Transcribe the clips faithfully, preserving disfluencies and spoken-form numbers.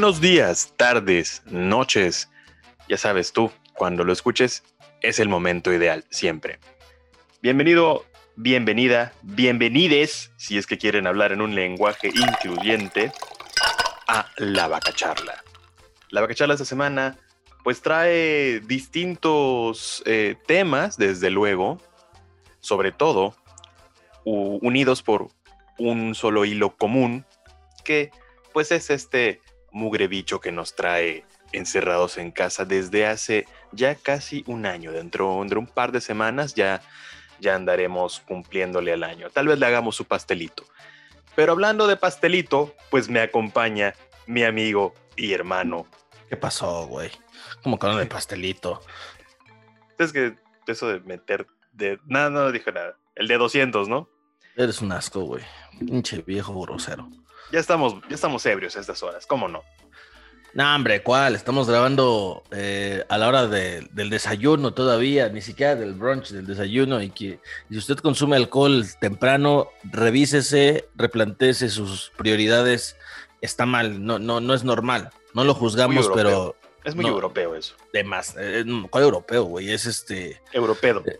Buenos días, tardes, noches, ya sabes tú, cuando lo escuches es el momento ideal, siempre. Bienvenido, bienvenida, bienvenides, si es que quieren hablar en un lenguaje incluyente, a La Bacacharla. La Bacacharla esta semana pues trae distintos eh, temas, desde luego, sobre todo u- unidos por un solo hilo común, que pues es este mugre bicho que nos trae encerrados en casa desde hace ya casi un año. Dentro de un par de semanas ya, ya andaremos cumpliéndole al año. Tal vez le hagamos su pastelito. Pero hablando de pastelito, pues me acompaña mi amigo y hermano. ¿Qué pasó, güey? ¿Cómo que no de pastelito? Es que eso de meter... de nada, no, no dije nada. El de doscientos, ¿no? Eres un asco, güey. Pinche viejo grosero. Ya estamos, ya estamos ebrios a estas horas, ¿cómo no? No, nah, hombre, ¿cuál? Estamos grabando eh, a la hora de, del desayuno todavía, ni siquiera del brunch, del desayuno. Y que si usted consume alcohol temprano, revísese, replantéese sus prioridades. Está mal, no, no, no es normal. No lo juzgamos, pero... Es muy no, europeo eso. De más. Eh, ¿Cuál europeo, güey? Es este... Europeo. Eh,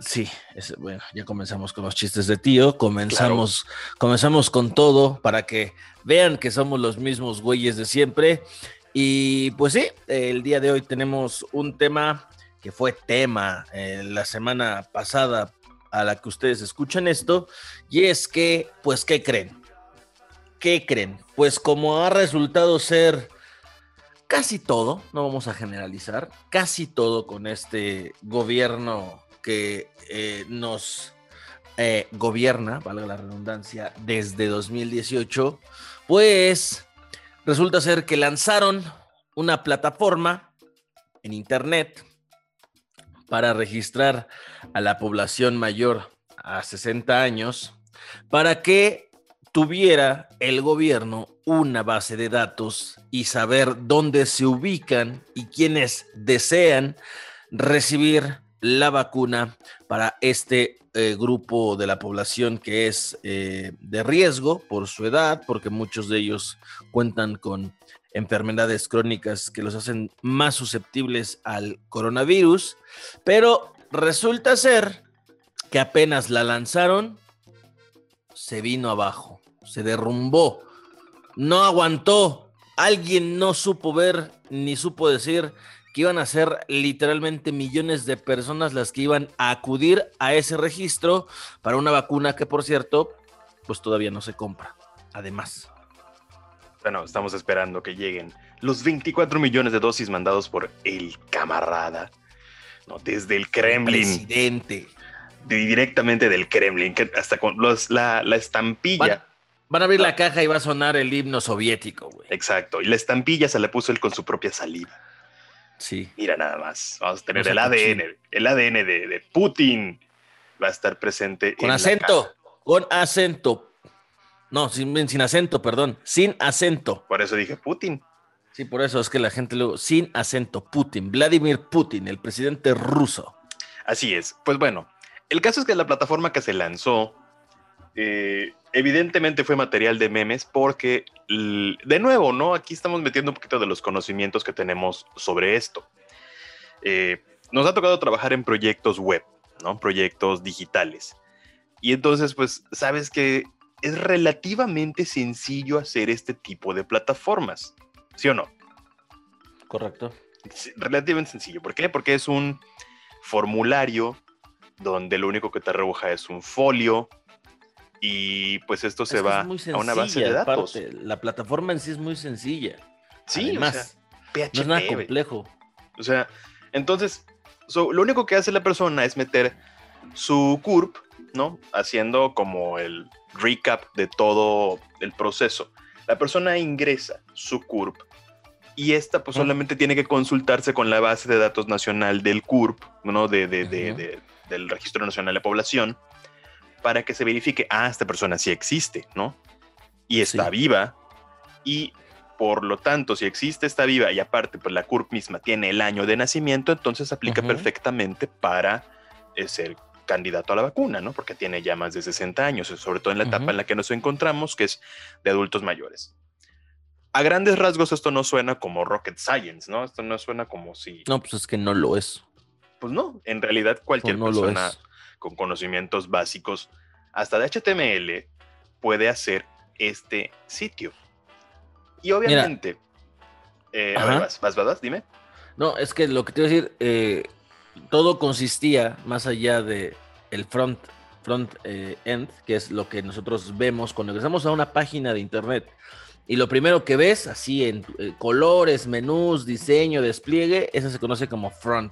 Sí, es, bueno, ya comenzamos con los chistes de tío, comenzamos, claro. comenzamos con todo para que vean que somos los mismos güeyes de siempre. Y pues sí, el día de hoy tenemos un tema que fue tema eh, la semana pasada a la que ustedes escuchan esto, y es que, pues, ¿qué creen? ¿Qué creen? Pues como ha resultado ser... casi todo, no vamos a generalizar, casi todo con este gobierno que eh, nos eh, gobierna, valga la redundancia, desde dos mil dieciocho, pues resulta ser que lanzaron una plataforma en internet para registrar a la población mayor a sesenta años para que tuviera el gobierno una base de datos y saber dónde se ubican y quienes desean recibir la vacuna para este eh, grupo de la población que es eh, de riesgo por su edad, porque muchos de ellos cuentan con enfermedades crónicas que los hacen más susceptibles al coronavirus, pero resulta ser que apenas la lanzaron, se vino abajo, se derrumbó, no aguantó, alguien no supo ver ni supo decir que iban a ser literalmente millones de personas las que iban a acudir a ese registro para una vacuna que, por cierto, pues todavía no se compra. Además. Bueno, estamos esperando que lleguen los veinticuatro millones de dosis mandados por el camarada. No, desde el Kremlin. Presidente. De, directamente del Kremlin, que hasta con los, la, la estampilla. Van, van a abrir la, la caja y va a sonar el himno soviético, güey. Exacto, y la estampilla se la puso él con su propia saliva. Sí. Mira nada más, vamos a tener no el A D N, sí. el A D N de, de Putin va a estar presente. Con en acento, la casa. con acento, no, sin, sin acento, perdón, sin acento. Por eso dije Putin. Sí, por eso es que la gente luego, sin acento, Putin, Vladimir Putin, el presidente ruso. Así es, pues bueno, el caso es que la plataforma que se lanzó, eh, evidentemente fue material de memes porque, de nuevo, ¿no? Aquí estamos metiendo un poquito de los conocimientos que tenemos sobre esto. Eh, nos ha tocado trabajar en proyectos web, ¿no? Proyectos digitales. Y entonces, pues, sabes que es relativamente sencillo hacer este tipo de plataformas, ¿sí o no? Correcto. relativamente sencillo. ¿Por qué? Porque es un formulario donde lo único que te arroja es un folio y pues esto se es va sencilla, a una base de datos. Parte, la plataforma en sí es muy sencilla. Sí, además, o sea, P H P, no es nada complejo. O sea, entonces, so, lo único que hace la persona es meter su C U R P, ¿no? Haciendo como el recap de todo el proceso. La persona ingresa su C U R P y esta pues uh-huh. solamente tiene que consultarse con la base de datos nacional del C U R P, ¿no? De, de, uh-huh. de, de, del Registro Nacional de Población, para que se verifique, ah, esta persona sí existe, ¿no? Y está sí. viva, y por lo tanto, si existe, está viva, y aparte, pues la C U R P misma tiene el año de nacimiento, entonces aplica uh-huh. perfectamente para eh, ser candidato a la vacuna, ¿no? Porque tiene ya más de sesenta años, sobre todo en la etapa uh-huh. en la que nos encontramos, que es de adultos mayores. A grandes rasgos, esto no suena como rocket science, ¿no? Esto no suena como si... No, pues es que no lo es. Pues no, en realidad cualquier pues no persona con conocimientos básicos, hasta de H T M L, puede hacer este sitio. Y obviamente... Eh, a ver, vas, vas, vas, vas, dime. No, es que lo que te iba a decir, eh, todo consistía más allá de el front, front eh, end, que es lo que nosotros vemos cuando ingresamos a una página de internet. Y lo primero que ves, así en eh, colores, menús, diseño, despliegue, eso se conoce como front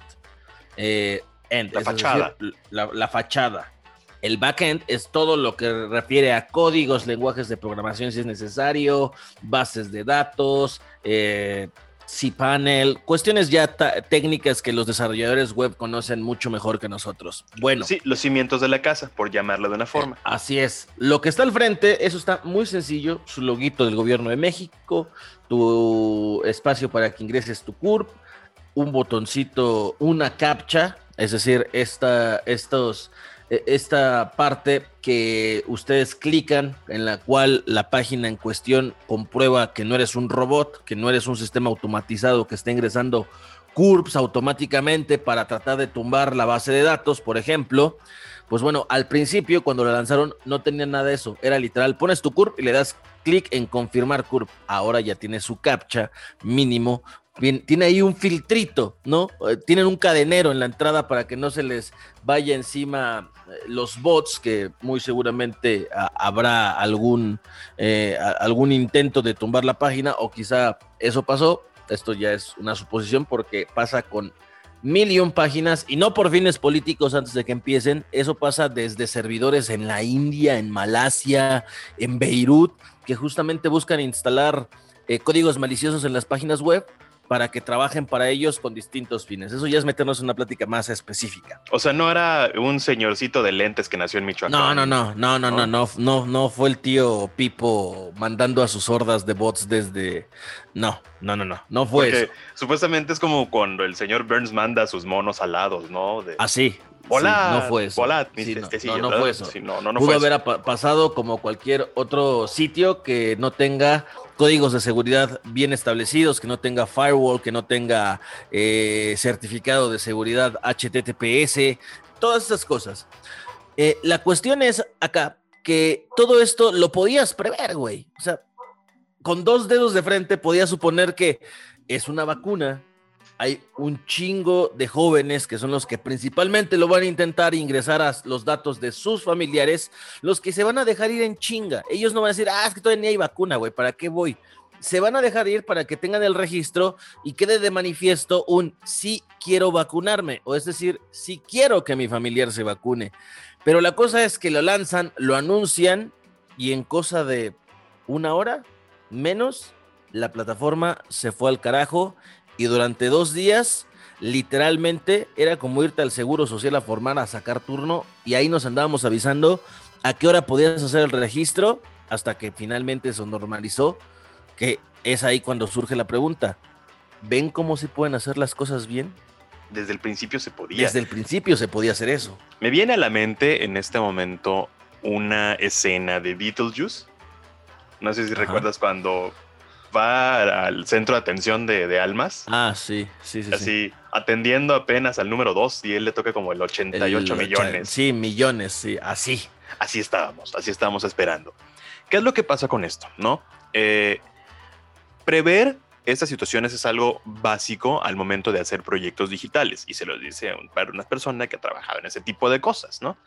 eh, end. La fachada. Decir, la, la fachada. El backend es todo lo que refiere a códigos, lenguajes de programación si es necesario, bases de datos, eh, cPanel, cuestiones ya ta- técnicas que los desarrolladores web conocen mucho mejor que nosotros. Bueno. Sí, los cimientos de la casa, por llamarlo de una forma. Eh, así es. Lo que está al frente, eso está muy sencillo, su loguito del Gobierno de México, tu espacio para que ingreses tu C U R P, un botoncito, una captcha, es decir, esta, estos... esta parte que ustedes clican, en la cual la página en cuestión comprueba que no eres un robot, que no eres un sistema automatizado que está ingresando C U R Ps automáticamente para tratar de tumbar la base de datos, por ejemplo. Pues bueno, al principio cuando la lanzaron no tenía nada de eso, era literal, pones tu C U R P y le das clic en confirmar C U R P. Ahora ya tiene su captcha mínimo. Bien, tiene ahí un filtrito, ¿no? Tienen un cadenero en la entrada para que no se les vaya encima los bots, que muy seguramente a, habrá algún, eh, a, algún intento de tumbar la página, o quizá eso pasó. Esto ya es una suposición porque pasa con mil y un páginas, y no por fines políticos antes de que empiecen. Eso pasa desde servidores en la India, en Malasia, en Beirut, que justamente buscan instalar eh, códigos maliciosos en las páginas web para que trabajen para ellos con distintos fines. Eso ya es meternos en una plática más específica. O sea, no era un señorcito de lentes que nació en Michoacán. No, no, no, no, no, no, no, no, no fue el tío Pipo mandando a sus hordas de bots desde... No, no, no, no, no fue Porque eso. Supuestamente es como cuando el señor Burns manda a sus monos alados, ¿no? De... Así. Hola, sí, no fue eso. Hola, sí, no, no, no, no fue eso. Sí, no, no, no Pudo fue haber eso. pasado como cualquier otro sitio que no tenga códigos de seguridad bien establecidos, que no tenga firewall, que no tenga eh, certificado de seguridad H T T P S, todas esas cosas. Eh, la cuestión es acá que todo esto lo podías prever, güey. O sea, con dos dedos de frente podías suponer que es una vacuna. Hay un chingo de jóvenes que son los que principalmente lo van a intentar ingresar a los datos de sus familiares, los que se van a dejar ir en chinga. Ellos no van a decir, ah, es que todavía ni hay vacuna, güey, ¿para qué voy? Se van a dejar ir para que tengan el registro y quede de manifiesto un sí quiero vacunarme, o es decir, sí quiero que mi familiar se vacune. Pero la cosa es que lo lanzan, lo anuncian y en cosa de una hora menos, la plataforma se fue al carajo. Y durante dos días, literalmente, era como irte al Seguro Social a formar, a sacar turno, y ahí nos andábamos avisando a qué hora podías hacer el registro, hasta que finalmente se normalizó, que es ahí cuando surge la pregunta. ¿Ven cómo se pueden hacer las cosas bien? Desde el principio se podía. Desde el principio se podía hacer eso. Me viene a la mente en este momento una escena de Beetlejuice. No sé si Ajá. recuerdas cuando... va al centro de atención de, de almas. Ah, sí, sí, sí. Así, sí. atendiendo apenas al número dos y él le toca como el ochenta y ocho el, millones. Sí, millones, sí, así. Así estábamos, así estábamos esperando. ¿Qué es lo que pasa con esto, no? Eh, prever estas situaciones es algo básico al momento de hacer proyectos digitales, y se los dice a un, para una persona que ha trabajado en ese tipo de cosas, ¿no?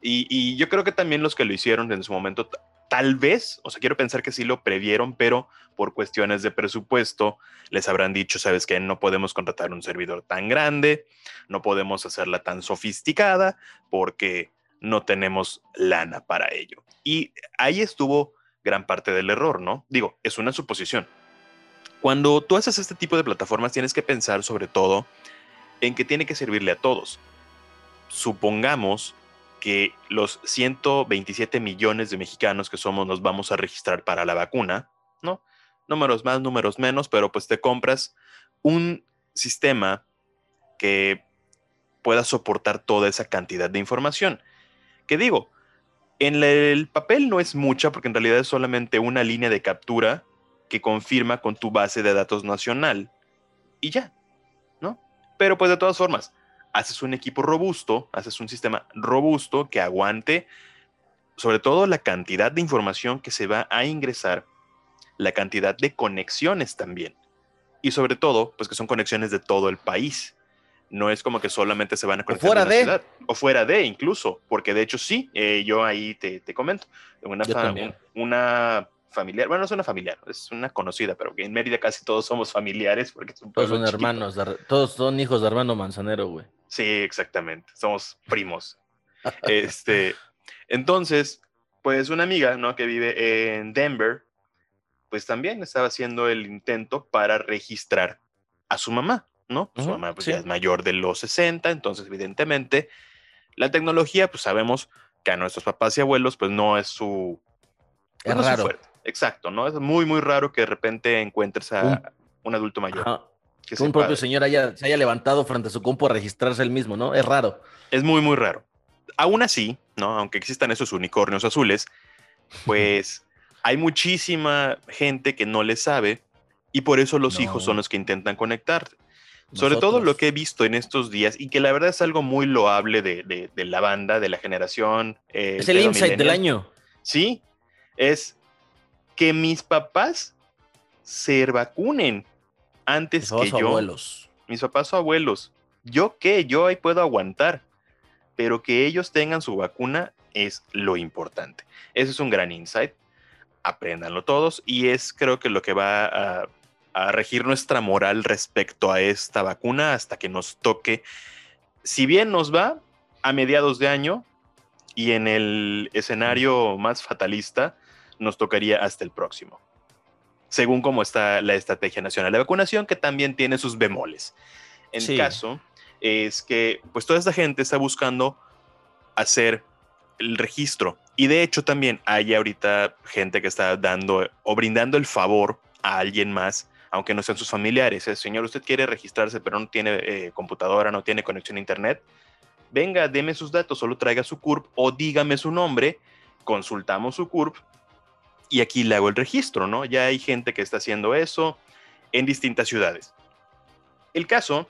Y, y yo creo que también los que lo hicieron en su momento, tal vez, o sea, quiero pensar que sí lo previeron, pero por cuestiones de presupuesto les habrán dicho, ¿sabes qué? No podemos contratar un servidor tan grande, no podemos hacerla tan sofisticada porque no tenemos lana para ello. Y ahí estuvo gran parte del error, ¿no? Digo, es una suposición. Cuando tú haces este tipo de plataformas tienes que pensar sobre todo en que tiene que servirle a todos. Supongamos que los ciento veintisiete millones de mexicanos que somos nos vamos a registrar para la vacuna, ¿no? Números más, números menos, pero pues te compras un sistema que pueda soportar toda esa cantidad de información. Que digo, en el papel no es mucha, porque en realidad es solamente una línea de captura que confirma con tu base de datos nacional y ya, ¿no? Pero pues de todas formas, haces un equipo robusto, haces un sistema robusto que aguante sobre todo la cantidad de información que se va a ingresar, la cantidad de conexiones también, y sobre todo, pues que son conexiones de todo el país. No es como que solamente se van a conectar fuera de una ciudad, o fuera de incluso, porque de hecho sí, eh, yo ahí te, te comento, una, fa- una familiar, bueno, no es una familiar, es una conocida, pero que en Mérida casi todos somos familiares, porque es un pueblo chiquito. Todos son hermanos, de, todos son hijos de hermano Manzanero, güey. Sí, exactamente, somos primos. este, entonces, pues una amiga, ¿no?, que vive en Denver, pues también estaba haciendo el intento para registrar a su mamá, ¿no? Uh-huh, su mamá pues, sí. ya es mayor de los sesenta, entonces evidentemente la tecnología, pues sabemos que a nuestros papás y abuelos, pues no es su... Pues, es no raro. Su fuerte. Exacto, ¿no? Es muy, muy raro que de repente encuentres a un, un adulto mayor. Ajá. Que un propio señor haya, se haya levantado frente a su compu a registrarse él mismo, ¿no? Es raro. Es muy, muy raro. Aún así, ¿no? Aunque existan esos unicornios azules, pues hay muchísima gente que no le sabe y por eso los no. hijos son los que intentan conectar. Sobre Nosotros. todo lo que he visto en estos días y que la verdad es algo muy loable de, de, de la banda, de la generación. Eh, es el insight del año. Sí, es que mis papás se vacunen antes que yo. Abuelos. Mis papás o abuelos. ¿Yo qué? Yo ahí puedo aguantar. Pero que ellos tengan su vacuna es lo importante. Ese es un gran insight. Apréndanlo todos. Y es creo que lo que va a, a regir nuestra moral respecto a esta vacuna hasta que nos toque. Si bien nos va a mediados de año y en el escenario más fatalista, nos tocaría hasta el próximo, según cómo está la estrategia nacional de vacunación, que también tiene sus bemoles. El sí. caso es que pues toda esta gente está buscando hacer el registro, y de hecho también hay ahorita gente que está dando o brindando el favor a alguien más, aunque no sean sus familiares. ¿eh? Señor, usted quiere registrarse, pero no tiene eh, computadora, no tiene conexión a internet. Venga, deme sus datos, solo traiga su C U R P o dígame su nombre, consultamos su C U R P y aquí le hago el registro, ¿no? Ya hay gente que está haciendo eso en distintas ciudades. El caso,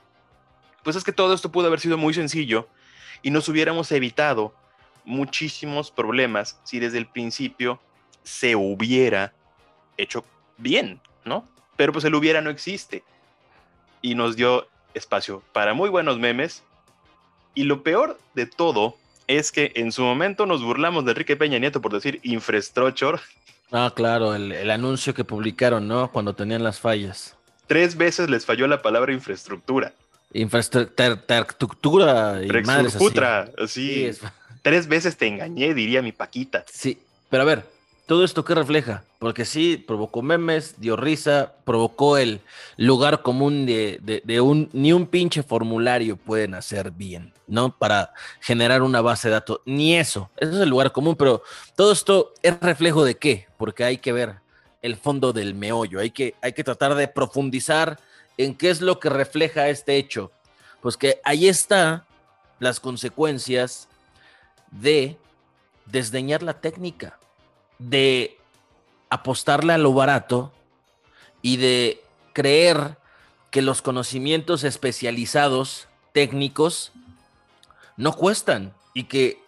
pues es que todo esto pudo haber sido muy sencillo y nos hubiéramos evitado muchísimos problemas si desde el principio se hubiera hecho bien, ¿no? Pero pues el hubiera no existe y nos dio espacio para muy buenos memes. Y lo peor de todo es que en su momento nos burlamos de Enrique Peña Nieto por decir infrastructure. Ah, claro, el, el anuncio que publicaron, ¿no? Cuando tenían las fallas. Tres veces les falló la palabra infraestructura. Infraestructura y madres así. Sí, es... Tres veces te engañé, diría mi Paquita. Sí, pero a ver, ¿todo esto qué refleja? Porque sí, provocó memes, dio risa, provocó el lugar común de, de, de un... Ni un pinche formulario pueden hacer bien, ¿no? Para generar una base de datos. Ni eso. Eso es el lugar común, pero todo esto es reflejo de qué. Porque hay que ver el fondo del meollo. Hay que, hay que tratar de profundizar en qué es lo que refleja este hecho. Pues que ahí están las consecuencias de desdeñar la técnica, de apostarle a lo barato y de creer que los conocimientos especializados técnicos no cuestan y que,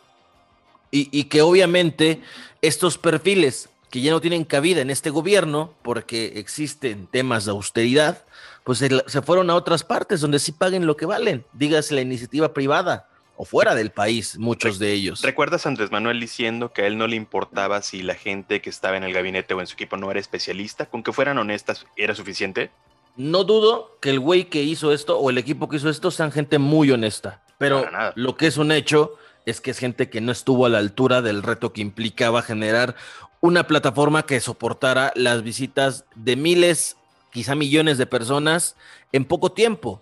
y, y que obviamente estos perfiles que ya no tienen cabida en este gobierno porque existen temas de austeridad, pues se, se fueron a otras partes donde sí paguen lo que valen, dígase la iniciativa privada o fuera del país, muchos de ellos. ¿Recuerdas a Andrés Manuel diciendo que a él no le importaba si la gente que estaba en el gabinete o en su equipo no era especialista? ¿Con que fueran honestas era suficiente? No dudo que el güey que hizo esto o el equipo que hizo esto sean gente muy honesta, pero lo que es un hecho es que es gente que no estuvo a la altura del reto que implicaba generar una plataforma que soportara las visitas de miles, quizá millones de personas en poco tiempo,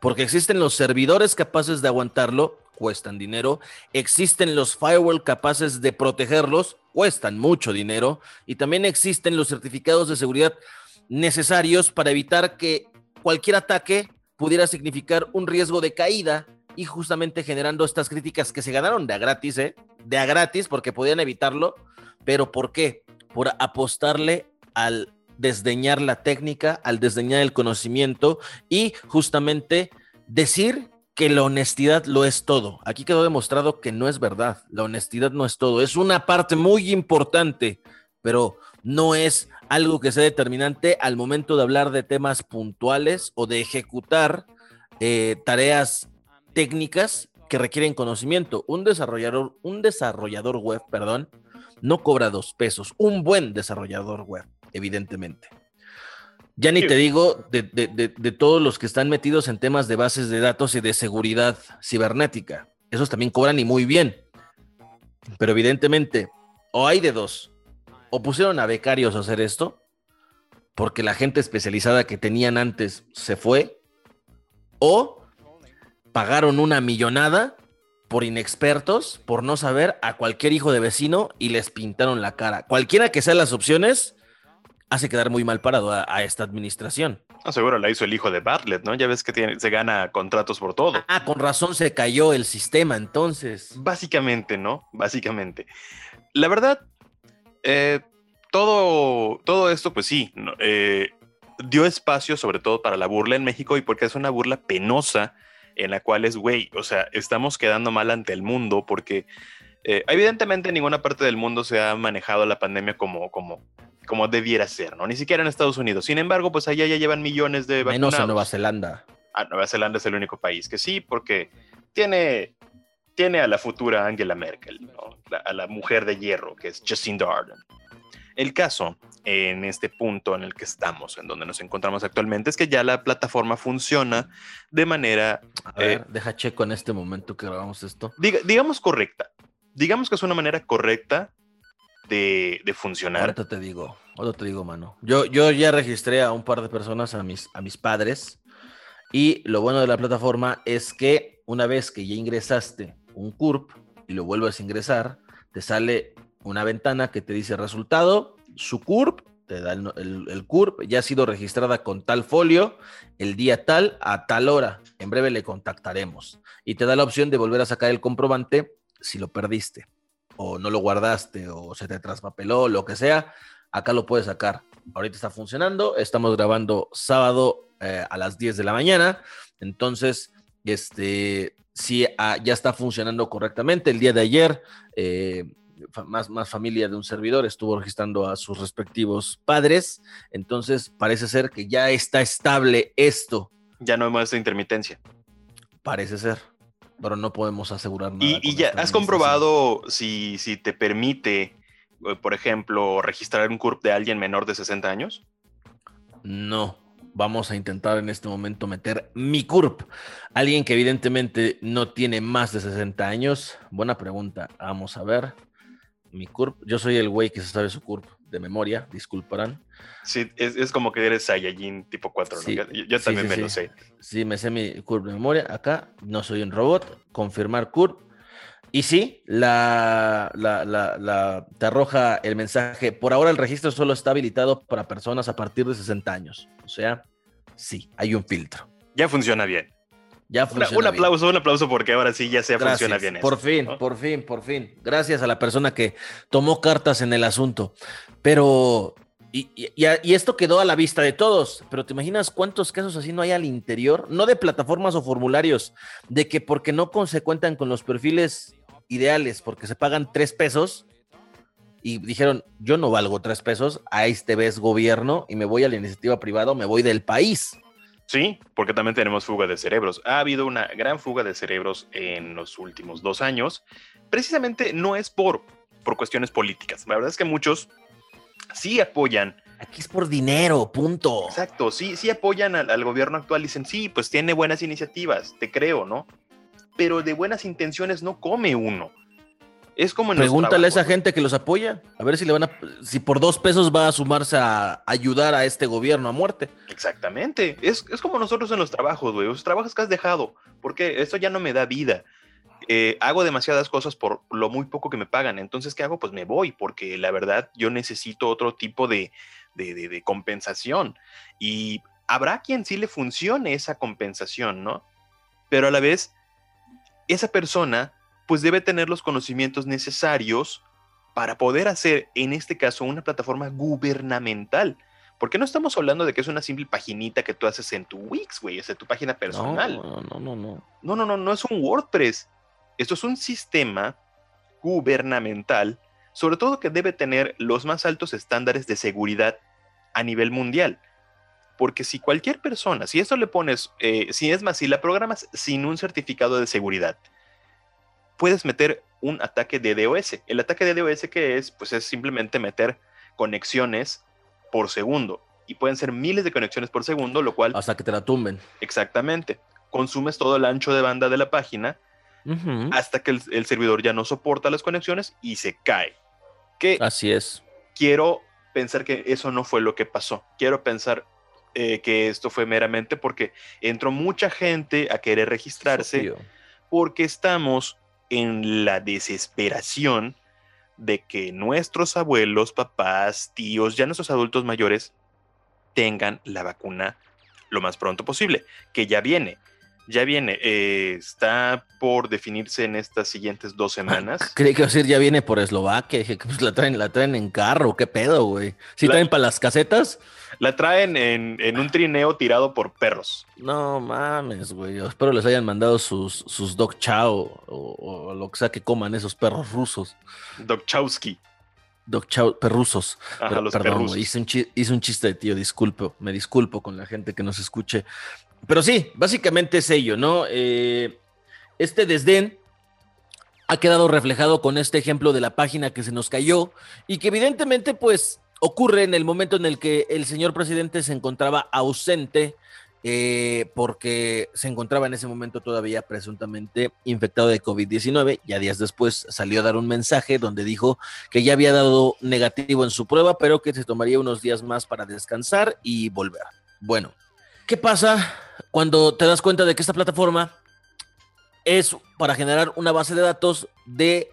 porque existen los servidores capaces de aguantarlo, cuestan dinero, existen los firewall capaces de protegerlos, cuestan mucho dinero, y también existen los certificados de seguridad necesarios para evitar que cualquier ataque pudiera significar un riesgo de caída, y justamente generando estas críticas que se ganaron de a gratis, ¿eh? De a gratis, porque podían evitarlo, pero ¿por qué? Por apostarle al desdeñar la técnica, al desdeñar el conocimiento y justamente decir que la honestidad lo es todo. Aquí quedó demostrado que no es verdad, la honestidad no es todo, es una parte muy importante, pero no es algo que sea determinante al momento de hablar de temas puntuales o de ejecutar eh, tareas técnicas que requieren conocimiento. Un desarrollador, un desarrollador web, perdón, no cobra dos pesos. Un buen desarrollador web, evidentemente. Ya ni te digo de, de, de, de todos los que están metidos en temas de bases de datos y de seguridad cibernética. Esos también cobran y muy bien. Pero evidentemente, o hay de dos. O pusieron a becarios a hacer esto, porque la gente especializada que tenían antes se fue, o pagaron una millonada por inexpertos, por no saber, a cualquier hijo de vecino y les pintaron la cara. Cualquiera que sean las opciones, hace quedar muy mal parado a, a esta administración. No, seguro la hizo el hijo de Bartlett, ¿no? Ya ves que tiene, se gana contratos por todo. Ah, con razón se cayó el sistema, entonces. Básicamente, ¿no? Básicamente. La verdad, eh, todo, todo esto, pues sí, no, eh, dio espacio sobre todo para la burla en México, y porque es una burla penosa, en la cual es, güey, o sea, estamos quedando mal ante el mundo porque eh, evidentemente en ninguna parte del mundo se ha manejado la pandemia como, como, como debiera ser, ¿no? Ni siquiera en Estados Unidos. Sin embargo, pues allá ya llevan millones de vacunados. Menos en Nueva Zelanda. Ah, Nueva Zelanda es el único país que sí, porque tiene, tiene a la futura Angela Merkel, ¿no? La, a la mujer de hierro, que es Jacinda Ardern. El caso, en este punto en el que estamos, en donde nos encontramos actualmente, es que ya la plataforma funciona de manera... A ver, eh, deja checo en este momento que grabamos esto. Diga, digamos correcta. Digamos que es una manera correcta de, de funcionar. Ahorita te digo, ahorita te digo, mano. Yo, yo ya registré a un par de personas, a mis, a mis padres, y lo bueno de la plataforma es que una vez que ya ingresaste un C U R P y lo vuelves a ingresar, te sale una ventana que te dice resultado, su C U R P, te da el, el, el C U R P, ya ha sido registrada con tal folio, el día tal, a tal hora, en breve le contactaremos. Y te da la opción de volver a sacar el comprobante si lo perdiste, o no lo guardaste, o se te traspapeló, lo que sea, acá lo puedes sacar. Ahorita está funcionando, estamos grabando sábado eh, a las diez de la mañana, entonces, este, sí, ah, ya está funcionando correctamente. El día de ayer, eh, Más, más familia de un servidor estuvo registrando a sus respectivos padres, entonces parece ser que ya está estable esto. Ya no hay más de intermitencia. Parece ser, pero no podemos asegurar nada. Y, y ya has comprobado si, si te permite, por ejemplo, registrar un C U R P de alguien menor de sesenta años. No, vamos a intentar en este momento meter mi C U R P. Alguien que evidentemente no tiene más de sesenta años. Buena pregunta, vamos a ver. Mi C U R P, yo soy el güey que se sabe su C U R P de memoria, disculparán. Sí, es, es como que eres Saiyajin tipo cuatro, ¿no? Sí, yo, yo también sí, me sí. lo sé. Sí, me sé mi C U R P de memoria, acá no soy un robot, confirmar C U R P. Y sí, la, la, la, la, te arroja el mensaje, por ahora el registro solo está habilitado para personas a partir de sesenta años. O sea, sí, hay un filtro. Ya funciona bien. Ya funciona una, un bien. aplauso, un aplauso porque ahora sí ya se funciona bien. Por esto, fin, ¿no? por fin, por fin. Gracias a la persona que tomó cartas en el asunto. Pero, y, y, y esto quedó a la vista de todos, pero ¿te imaginas cuántos casos así no hay al interior? No de plataformas o formularios, de que porque no se cuentan con los perfiles ideales, porque se pagan tres pesos, y dijeron, yo no valgo tres pesos, ahí te ves gobierno y me voy a la iniciativa privada o me voy del país. Sí, porque también tenemos fuga de cerebros. Ha habido una gran fuga de cerebros en los últimos dos años. Precisamente no es por, por cuestiones políticas. La verdad es que muchos sí apoyan. Aquí es por dinero, punto. Exacto, sí, sí apoyan al, al gobierno actual. Dicen, sí, pues tiene buenas iniciativas, te creo, ¿no? Pero de buenas intenciones no come uno. Es como en pregúntale a esa gente que los apoya, a ver si le van a, si por dos pesos va a sumarse a ayudar a este gobierno a muerte. Exactamente. Es, es como nosotros en los trabajos, güey. Los trabajos que has dejado, porque esto ya no me da vida. Eh, hago demasiadas cosas por lo muy poco que me pagan. Entonces, ¿qué hago? Pues me voy, porque la verdad yo necesito otro tipo de, de, de, de compensación. Y habrá quien sí le funcione esa compensación, ¿no? Pero a la vez, esa persona pues debe tener los conocimientos necesarios para poder hacer, en este caso, una plataforma gubernamental. Porque no estamos hablando de que es una simple paginita que tú haces en tu Wix, güey, es en tu página personal. No, no, no, no. No, no, no, no es un WordPress. Esto es un sistema gubernamental, sobre todo que debe tener los más altos estándares de seguridad a nivel mundial. Porque si cualquier persona, si esto le pones, eh, si es más, si la programas sin un certificado de seguridad, puedes meter un ataque de D O S. El ataque de D O S, ¿qué es? Pues es simplemente meter conexiones por segundo. Y pueden ser miles de conexiones por segundo, lo cual... hasta que te la tumben. Exactamente. Consumes todo el ancho de banda de la página, uh-huh, hasta que el, el servidor ya no soporta las conexiones y se cae. Que así es. Quiero pensar que eso no fue lo que pasó. Quiero pensar eh, que esto fue meramente porque entró mucha gente a querer registrarse. Sofío. Porque estamos... en la desesperación de que nuestros abuelos, papás, tíos, ya nuestros adultos mayores tengan la vacuna lo más pronto posible, que ya viene, ya viene, eh, está por definirse en estas siguientes dos semanas. Ah, creí que iba a decir ya viene por Eslovaquia, dije que pues la traen, la traen en carro, qué pedo, güey. ¿Sí la traen para las casetas? La traen en, en un trineo tirado por perros. No mames, güey. Espero les hayan mandado sus, sus Dog Chow o, o lo que sea que coman esos perros rusos. Dog Chowski. Dog Chow, perrusos. Ajá, pero, los perdón, güey, hice, un chiste, hice un chiste de tío, disculpo. Me disculpo con la gente que nos escuche. Pero sí, básicamente es ello, ¿no? Eh, este desdén ha quedado reflejado con este ejemplo de la página que se nos cayó y que evidentemente, pues... ocurre en el momento en el que el señor presidente se encontraba ausente eh, porque se encontraba en ese momento todavía presuntamente infectado de covid diecinueve. Ya días después salió a dar un mensaje donde dijo que ya había dado negativo en su prueba, pero que se tomaría unos días más para descansar y volver. Bueno, ¿qué pasa cuando te das cuenta de que esta plataforma es para generar una base de datos de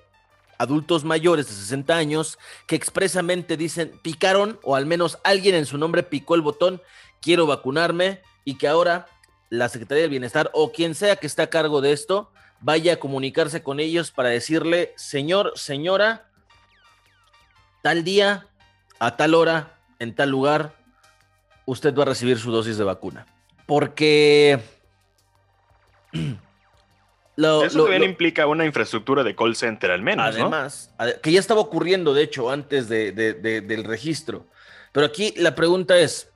adultos mayores de sesenta años que expresamente dicen picaron o al menos alguien en su nombre picó el botón quiero vacunarme y que ahora la Secretaría del Bienestar o quien sea que está a cargo de esto vaya a comunicarse con ellos para decirle señor, señora, tal día, a tal hora, en tal lugar, usted va a recibir su dosis de vacuna? Porque... Lo, Eso lo, también lo, implica una infraestructura de call center al menos, además, ¿no? Además, que ya estaba ocurriendo, de hecho, antes de, de, de, del registro. Pero aquí la pregunta es,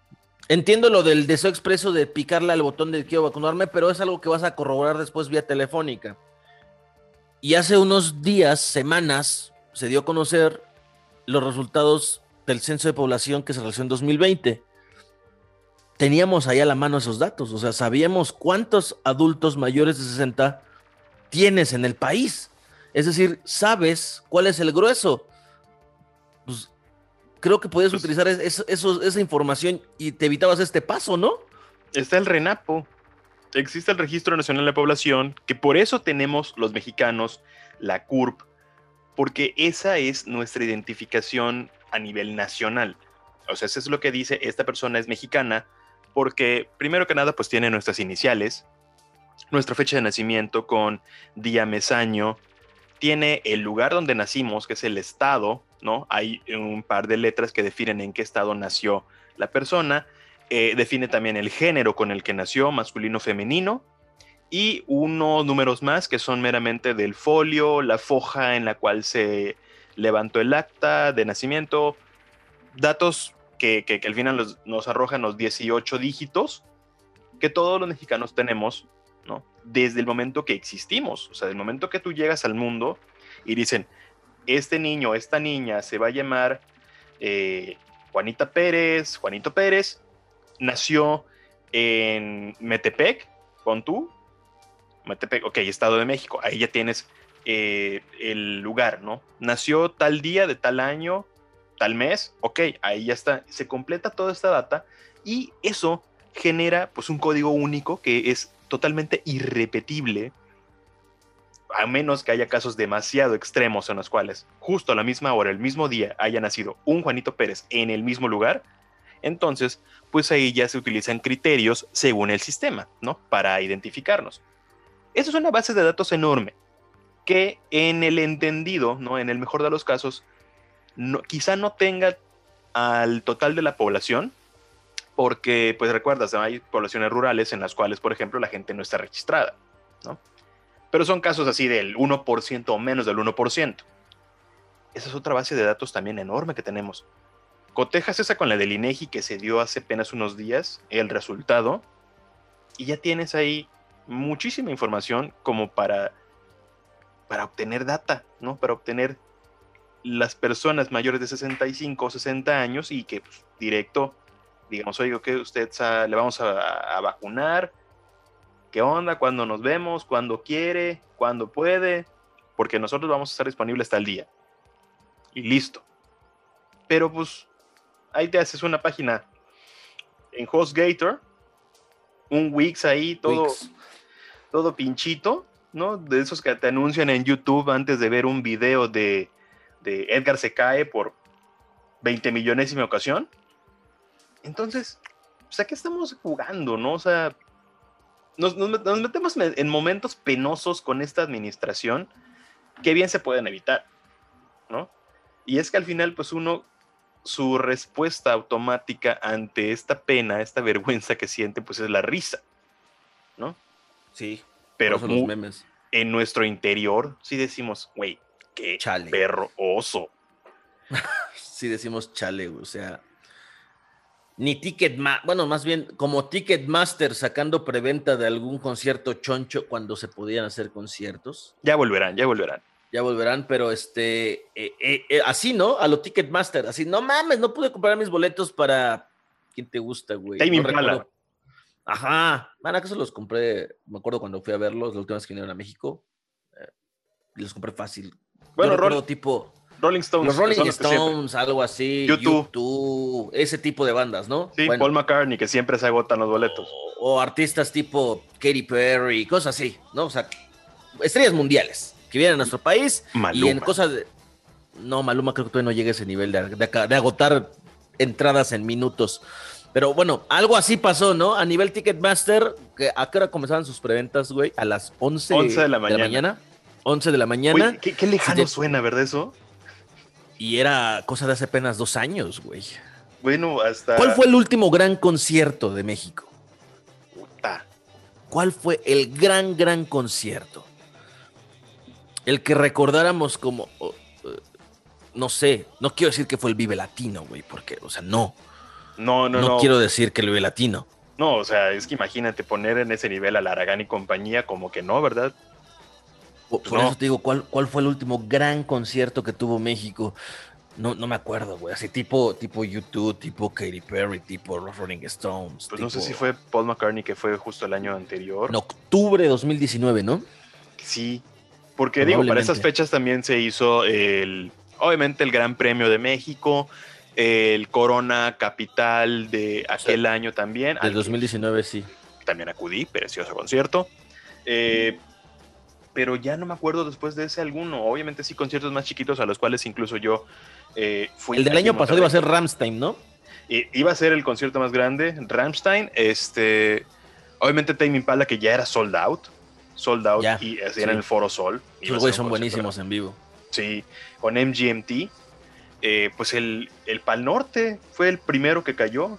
entiendo lo del deseo expreso de picarle al botón de quiero vacunarme, pero es algo que vas a corroborar después vía telefónica. Y hace unos días, semanas, se dio a conocer los resultados del censo de población que se realizó en dos mil veinte. Teníamos ahí a la mano esos datos, o sea, sabíamos cuántos adultos mayores de sesenta tienes en el país, es decir, sabes cuál es el grueso. Pues creo que podías pues, utilizar es, eso, esa información y te evitabas este paso, ¿no? Está el RENAPO, existe el Registro Nacional de Población, que por eso tenemos los mexicanos la CURP, porque esa es nuestra identificación a nivel nacional. O sea, eso es lo que dice esta persona es mexicana, porque primero que nada pues tiene nuestras iniciales, nuestra fecha de nacimiento con día, mes, año. Tiene el lugar donde nacimos, que es el estado, ¿no? Hay un par de letras que definen en qué estado nació la persona. Eh, define también el género con el que nació, masculino, femenino. Y unos números más que son meramente del folio, la foja en la cual se levantó el acta de nacimiento, datos que, que, que al final los, nos arrojan los dieciocho dígitos que todos los mexicanos tenemos, ¿no? Desde el momento que existimos, o sea, del momento que tú llegas al mundo y dicen, este niño, esta niña se va a llamar eh, Juanita Pérez, Juanito Pérez, nació en Metepec, pon tú, Metepec, ok, Estado de México, ahí ya tienes eh, el lugar, ¿no? Nació tal día, de tal año, tal mes, ok, ahí ya está, se completa toda esta data y eso genera pues un código único que es totalmente irrepetible, a menos que haya casos demasiado extremos en los cuales justo a la misma hora, el mismo día, haya nacido un Juanito Pérez en el mismo lugar. Entonces, pues ahí ya se utilizan criterios según el sistema, ¿no? Para identificarnos. Eso es una base de datos enorme que en el entendido, ¿no? En el mejor de los casos, no, quizá no tenga al total de la población, porque, pues recuerdas, hay poblaciones rurales en las cuales, por ejemplo, la gente no está registrada, ¿no? Pero son casos así del uno por ciento o menos del uno por ciento. Esa es otra base de datos también enorme que tenemos. Cotejas esa con la del INEGI que se dio hace apenas unos días, el resultado, y ya tienes ahí muchísima información como para, para obtener data, ¿no? Para obtener las personas mayores de sesenta y cinco o sesenta años y que pues, directo... Digamos, oiga, que usted sa- le vamos a, a vacunar, qué onda, cuándo nos vemos, cuándo quiere, cuándo puede, porque nosotros vamos a estar disponibles hasta el día. Y listo. Pero pues, ahí te haces una página en HostGator, un Wix ahí, todo, Wix. todo pinchito, ¿no? De esos que te anuncian en YouTube antes de ver un video de, de Edgar se cae por veinte millonésima ocasión. Entonces, o sea, ¿qué estamos jugando, no? O sea, nos, nos metemos en momentos penosos con esta administración que bien se pueden evitar, ¿no? Y es que al final, pues uno, su respuesta automática ante esta pena, esta vergüenza que siente, pues es la risa, ¿no? Sí, pero son los memes. En nuestro interior sí decimos, güey, qué chale. Perro oso. Sí decimos chale, o sea... Ni Ticketmaster, bueno, más bien como Ticketmaster sacando preventa de algún concierto choncho cuando se podían hacer conciertos. Ya volverán, ya volverán. Ya volverán, pero este, eh, eh, eh, así, ¿no? A lo Ticketmaster, así, no mames, no pude comprar mis boletos para... ¿Quién te gusta, güey? Tame Impala. No Ajá, man, ¿acaso los compré? Me acuerdo cuando fui a verlos, la última vez que vinieron a México, eh, los compré fácil. Bueno, Rollo tipo... Rolling Stones. Los Rolling Stones, algo así. YouTube. YouTube. Ese tipo de bandas, ¿no? Sí, bueno. Paul McCartney, que siempre se agotan los boletos. O, o artistas tipo Katy Perry, cosas así, ¿no? O sea, estrellas mundiales que vienen a nuestro país. Maluma. Y en cosas de... No, Maluma creo que todavía no llega a ese nivel de, de, de agotar entradas en minutos. Pero bueno, algo así pasó, ¿no? A nivel Ticketmaster, que ¿a qué hora comenzaban sus preventas, güey? A las once, once de la mañana. De la mañana. once de la mañana. Uy, qué, qué lejano de... suena, ¿verdad eso? Y era cosa de hace apenas dos años, güey. Bueno, hasta... ¿Cuál fue el último gran concierto de México? Puta. ¿Cuál fue el gran, gran concierto? El que recordáramos como... Oh, eh, no sé, no quiero decir que fue el Vive Latino, güey, porque, o sea, no. No, no, no. No quiero decir que el Vive Latino. No, o sea, es que imagínate poner en ese nivel a Laragán y compañía, como que no, ¿verdad? Por, por no. eso te digo, ¿cuál, ¿cuál fue el último gran concierto que tuvo México? No, no me acuerdo, güey. Así tipo, tipo YouTube, tipo Katy Perry, tipo Rolling Stones. Pues tipo... no sé si fue Paul McCartney, que fue justo el año anterior. En octubre de dos mil diecinueve, ¿no? Sí, porque digo, para esas fechas también se hizo el, obviamente el Gran Premio de México, el Corona Capital de aquel o sea, año también. Del dos mil diecinueve, sí. También acudí, precioso concierto. Eh... Mm. Pero ya no me acuerdo después de ese alguno. Obviamente sí, conciertos más chiquitos a los cuales incluso yo eh, fui. El del año pasado iba a ser Rammstein, ¿no? Eh, iba a ser el concierto más grande, Rammstein. Este, obviamente Tame Impala, que ya era sold out. Sold out ya, y sí. Era en el Foro Sol. Los güeyes son buenísimos en vivo. Sí, con M G M T. Eh, pues el, el Pal Norte fue el primero que cayó.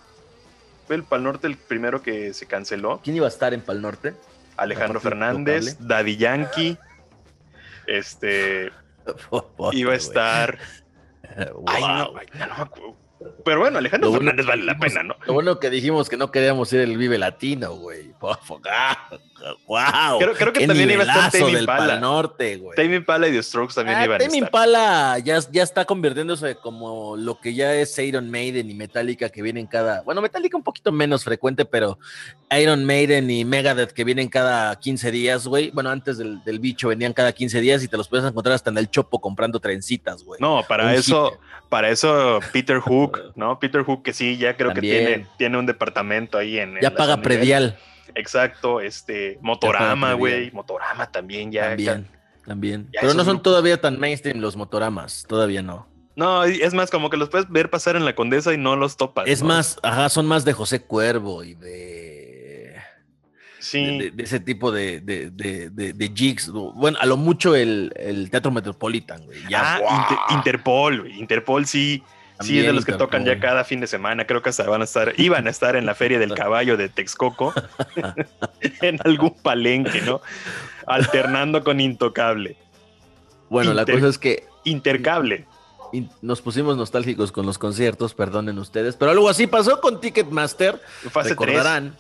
Fue el Pal Norte el primero que se canceló. ¿Quién iba a estar en Pal Norte? Alejandro Fernández, Daddy Yankee, este, Iba a estar... Wow. Ay, no, ay, no. Pero bueno, Alejandro lo Fernández bueno, vale la pena, ¿no? Lo bueno que dijimos que no queríamos ir el Vive Latino, güey. Wow. Creo, creo que también iba a estar Tame Impala. Pal Norte, güey. Tame Impala y The Strokes también ah, iban a estar. Tame Impala ya, ya está convirtiéndose como lo que ya es Iron Maiden y Metallica, que vienen cada... Bueno, Metallica un poquito menos frecuente, pero Iron Maiden y Megadeth que vienen cada quince días, güey. Bueno, antes del, del bicho venían cada quince días y te los puedes encontrar hasta en el Chopo comprando trencitas, güey. No, para un eso... Hiper. Para eso Peter Hook, ¿no? Peter Hook, que sí, ya creo también. que tiene, tiene un departamento ahí en... Ya en paga predial. Exacto, este, Motorama, güey, Motorama también ya. También, ya, también. Ya. Pero no son grupos todavía tan mainstream los Motoramas, todavía no. No, es más, como que los puedes ver pasar en La Condesa y no los topas. Es ¿no? más, ajá, son más de José Cuervo y de... Sí. De, de, de ese tipo de, de, de, de, de gigs. Bueno, a lo mucho el, el Teatro Metropolitan, güey. Ya, ah, wow. Inter, Interpol, güey. Interpol sí... También sí, es de los que Interpol. Tocan ya cada fin de semana. Creo que hasta van a estar, iban a estar en la Feria del Caballo de Texcoco, en algún palenque, ¿no? Alternando con Intocable. Bueno, Inter, la cosa es que... Intercable. In, nos pusimos nostálgicos con los conciertos, perdonen ustedes, pero algo así pasó con Ticketmaster. Fase recordarán,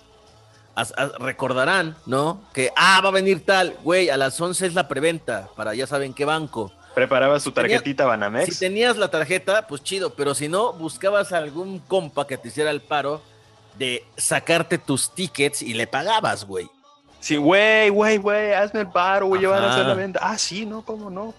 as, as, recordarán, ¿no? Que, ah, va a venir tal, güey, a las once es la preventa, para ya saben qué banco. Preparabas tu tarjetita si tenía, Banamex. Si tenías la tarjeta, pues chido, pero si no, buscabas algún compa que te hiciera el paro de sacarte tus tickets y le pagabas, güey. Sí, güey, güey, güey, hazme el paro, güey, yo van a hacer la venta. Ah, sí, no, cómo no.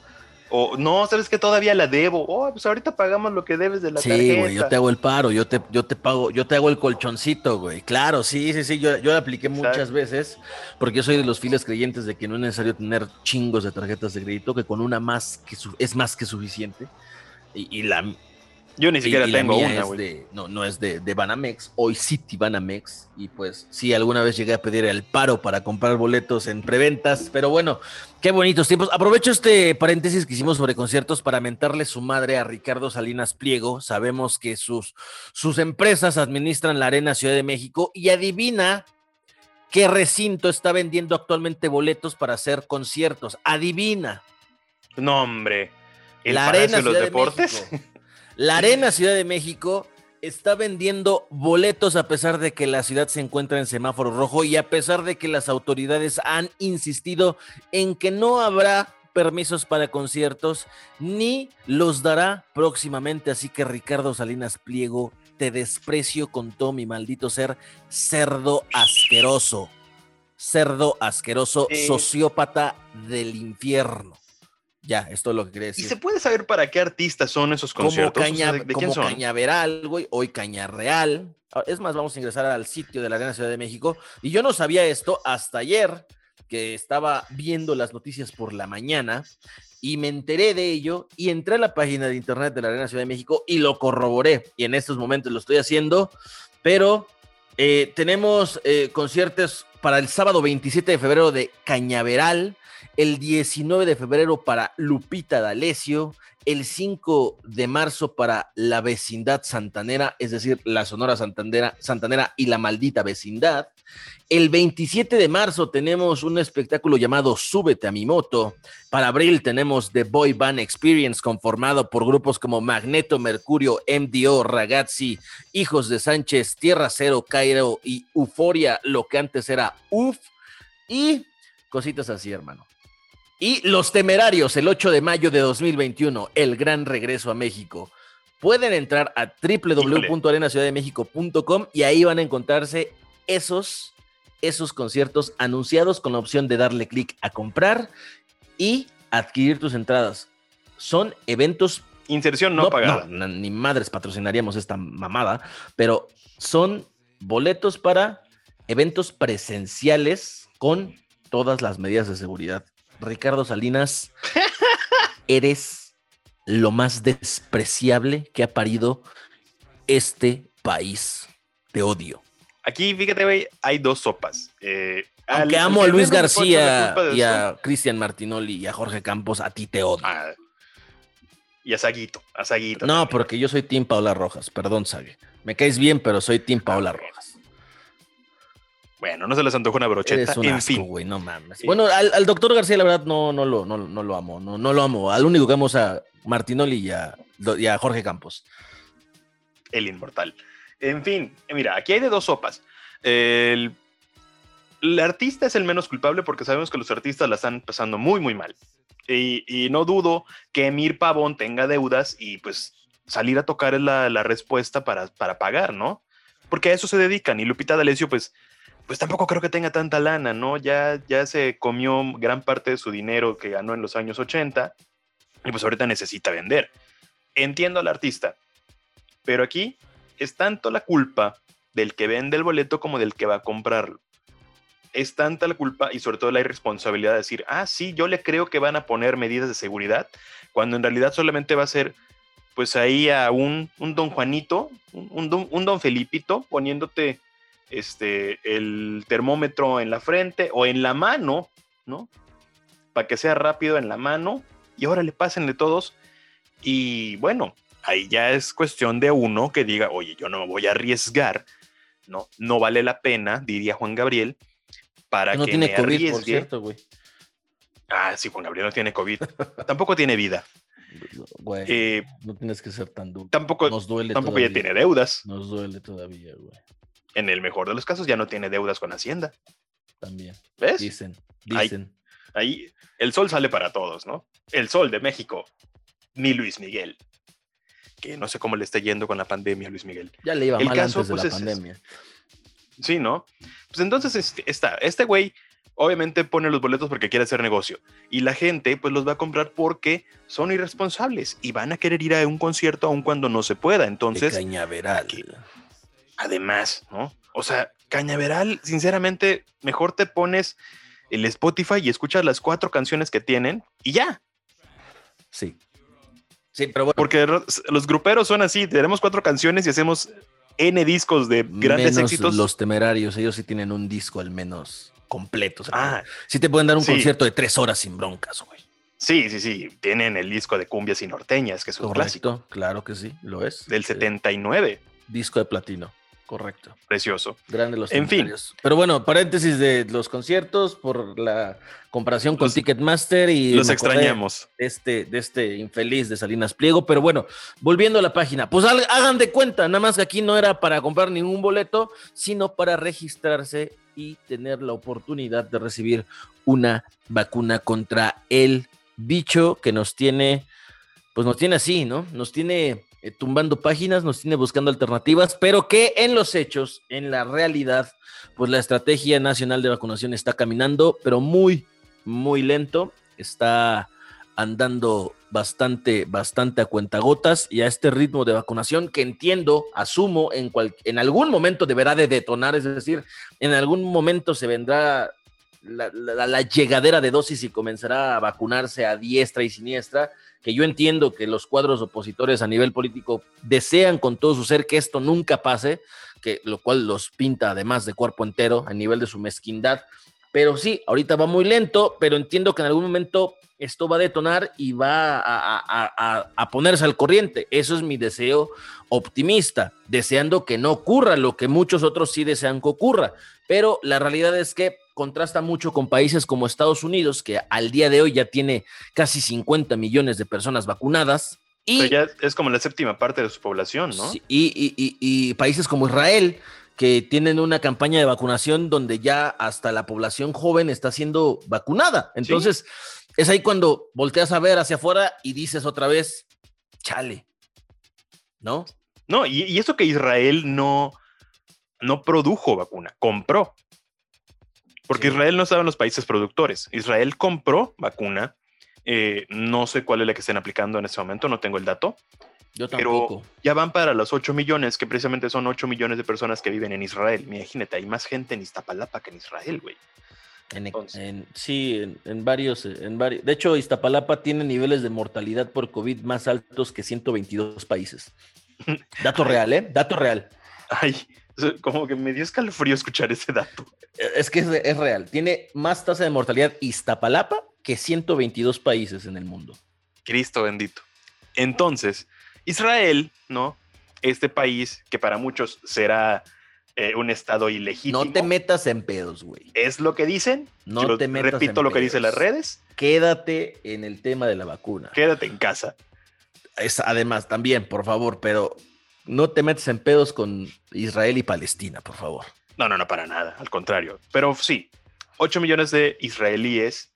O no, sabes que todavía la debo. Oh, pues ahorita pagamos lo que debes de la sí, tarjeta. Sí, güey, yo te hago el paro, yo te, yo te pago, yo te hago el colchoncito, güey. Claro, sí, sí, sí, yo, yo la apliqué muchas ¿sabes? veces, porque yo soy de los fieles creyentes de que no es necesario tener chingos de tarjetas de crédito, que con una más que su, es más que suficiente. Y, y la yo ni siquiera y, tengo y una, güey. No, no es de, de Banamex, hoy City Banamex. Y pues sí, alguna vez llegué a pedir el paro para comprar boletos en preventas, pero bueno. Qué bonitos tiempos. Aprovecho este paréntesis que hicimos sobre conciertos para mentarle su madre a Ricardo Salinas Pliego. Sabemos que sus, sus empresas administran la Arena Ciudad de México y adivina qué recinto está vendiendo actualmente boletos para hacer conciertos. Adivina. No, hombre. ¿El la Arena de los Deportes? De la Arena Ciudad de México está vendiendo boletos a pesar de que la ciudad se encuentra en semáforo rojo y a pesar de que las autoridades han insistido en que no habrá permisos para conciertos ni los dará próximamente. Así que Ricardo Salinas Pliego, te desprecio con todo mi maldito ser, cerdo asqueroso, cerdo asqueroso, eh. sociópata del infierno. Ya, esto es lo que quería decir. ¿Y se puede saber para qué artistas son esos conciertos? Como, Caña, o sea, ¿de quién como son? Cañaveral, güey, hoy Cañareal. Es más, vamos a ingresar al sitio de la Arena Ciudad de México. Y yo no sabía esto hasta ayer, que estaba viendo las noticias por la mañana, y me enteré de ello, y entré a la página de internet de la Arena Ciudad de México y lo corroboré. Y en estos momentos lo estoy haciendo, pero eh, tenemos eh, conciertos para el sábado veintisiete de febrero de Cañaveral, el diecinueve de febrero para Lupita D'Alessio, el cinco de marzo para La Vecindad Santanera, es decir, La Sonora Santanera, Santanera y La Maldita Vecindad. El veintisiete de marzo tenemos un espectáculo llamado Súbete a mi moto. Para abril tenemos The Boy Band Experience, conformado por grupos como Magneto, Mercurio, M D O, Ragazzi, Hijos de Sánchez, Tierra Cero, Cairo y Euforia, lo que antes era U F, y cositas así, hermano. Y Los Temerarios, el ocho de mayo de dos mil veintiuno, el gran regreso a México. Pueden entrar a doble u doble u doble u punto arena ciudad de méxico punto com y ahí van a encontrarse esos, esos conciertos anunciados con la opción de darle clic a comprar y adquirir tus entradas. Son eventos... Inserción no, no pagada. No, ni madres patrocinaríamos esta mamada, pero son boletos para eventos presenciales con todas las medidas de seguridad. Ricardo Salinas, eres lo más despreciable que ha parido este país. Te odio. Aquí, fíjate, güey, hay dos sopas. Eh, Aunque al, amo a Luis García y a Cristian Martinoli y a Jorge Campos, a ti te odio. Ah, y a Saguito, a Saguito. No, también. Porque yo soy team Paola Rojas, perdón, Sague. Me caes bien, pero soy team Paola Rojas. Bueno, no se les antoja una brocheta. Eres un en asco, fin, güey, no mames. Sí. Bueno, al, al doctor García, la verdad, no, no, lo, no, no lo amo, no, no lo amo. Al único que amo es a Martinoli y a, y a Jorge Campos. El inmortal. En fin, mira, aquí hay de dos sopas. El, el artista es el menos culpable porque sabemos que los artistas la están pasando muy, muy mal. Y, y no dudo que Emir Pavón tenga deudas y pues salir a tocar es la, la respuesta para, para pagar, ¿no? Porque a eso se dedican. Y Lupita D'Alessio, pues... pues tampoco creo que tenga tanta lana, ¿no? Ya, ya se comió gran parte de su dinero que ganó en los años ochenta y pues ahorita necesita vender. Entiendo al artista, pero aquí es tanto la culpa del que vende el boleto como del que va a comprarlo. Es tanta la culpa y sobre todo la irresponsabilidad de decir, ah, sí, yo le creo que van a poner medidas de seguridad, cuando en realidad solamente va a ser pues ahí a un, un don Juanito, un don, un don Felipito poniéndote... Este, el termómetro en la frente o en la mano, ¿no? Para que sea rápido en la mano y ahora le pásenle todos. Y bueno, ahí ya es cuestión de uno que diga, oye, yo no me voy a arriesgar, no, no vale la pena, diría Juan Gabriel, para no que tiene me COVID, arriesgue. Por cierto, güey. Ah, sí, Juan Gabriel no tiene COVID, tampoco tiene vida. Güey, eh, no tienes que ser tan duro. Tampoco, nos duele tampoco todavía. Ya tiene deudas. Nos duele todavía, güey. En el mejor de los casos ya no tiene deudas con Hacienda. También. ¿Ves? Dicen, dicen. Ahí, ahí el sol sale para todos, ¿no? El sol de México, ni Luis Miguel. Que no sé cómo le está yendo con la pandemia a Luis Miguel. Ya le iba el mal caso, antes de pues, la es, pandemia. Es, sí, ¿no? Pues entonces este, está, este güey obviamente pone los boletos porque quiere hacer negocio. Y la gente pues los va a comprar porque son irresponsables y van a querer ir a un concierto aun cuando no se pueda. Entonces... de Cañaveral. Aquí, además, ¿no? O sea, Cañaveral, sinceramente, mejor te pones el Spotify y escuchas las cuatro canciones que tienen y ya. Sí. Sí, pero bueno. Porque los gruperos son así, tenemos cuatro canciones y hacemos N discos de grandes menos éxitos. Los Temerarios, ellos sí tienen un disco al menos completo. O sea, ah, sí te pueden dar un sí. concierto de tres horas sin broncas, güey. Sí, sí, sí. Tienen el disco de cumbias y norteñas, que es un clásico. Claro que sí, lo es. Del sí. setenta y nueve. Disco de platino. Correcto. Precioso. Grande los en fin. Pero bueno, paréntesis de los conciertos por la comparación con los, Ticketmaster y... Los extrañamos. De este, de este infeliz de Salinas Pliego. Pero bueno, volviendo a la página. Pues hagan de cuenta, nada más que aquí no era para comprar ningún boleto, sino para registrarse y tener la oportunidad de recibir una vacuna contra el bicho que nos tiene... Pues nos tiene así, ¿no? Nos tiene... tumbando páginas, nos tiene buscando alternativas, pero que en los hechos, en la realidad, pues la estrategia nacional de vacunación está caminando, pero muy, muy lento, está andando bastante, bastante a cuentagotas y a este ritmo de vacunación que entiendo, asumo, en, cual, en algún momento deberá de detonar, es decir, en algún momento se vendrá la, la, la llegadera de dosis y comenzará a vacunarse a diestra y siniestra, que yo entiendo que los cuadros opositores a nivel político desean con todo su ser que esto nunca pase, que, lo cual los pinta además de cuerpo entero a nivel de su mezquindad, pero sí, ahorita va muy lento, pero entiendo que en algún momento esto va a detonar y va a, a, a, a ponerse al corriente. Eso es mi deseo optimista, deseando que no ocurra lo que muchos otros sí desean que ocurra, pero la realidad es que contrasta mucho con países como Estados Unidos, que al día de hoy ya tiene casi cincuenta millones de personas vacunadas. Y, o sea, ya es como la séptima parte de su población, ¿no? Y, y, y, y países como Israel, que tienen una campaña de vacunación donde ya hasta la población joven está siendo vacunada. Entonces, ¿sí? Es ahí cuando volteas a ver hacia afuera y dices otra vez, chale, ¿no? No, y, y eso que Israel no, no produjo vacuna, compró. Porque sí. Israel no estaba en los países productores. Israel compró vacuna. Eh, no sé cuál es la que estén aplicando en este momento, no tengo el dato. Yo tampoco. Pero ya van para los ocho millones, que precisamente son ocho millones de personas que viven en Israel. Imagínate, hay más gente en Iztapalapa que en Israel, güey. En, en, sí, en, en, varios, en varios. De hecho, Iztapalapa tiene niveles de mortalidad por COVID más altos que ciento veintidós países. Dato real, ¿eh? Dato real. Ay, como que me dio escalofrío escuchar ese dato. Es que es, es real. Tiene más tasa de mortalidad Iztapalapa que ciento veintidós países en el mundo. Cristo bendito. Entonces, Israel, ¿no? Este país que para muchos será eh, un estado ilegítimo. No te metas en pedos, güey. Es lo que dicen. No Yo te metas repito en lo pedos. que dicen las redes. Quédate en el tema de la vacuna. Quédate en casa. Es, además, también, por favor, pero no te metas en pedos con Israel y Palestina, por favor. No, no, no, para nada. Al contrario. Pero sí, ocho millones de israelíes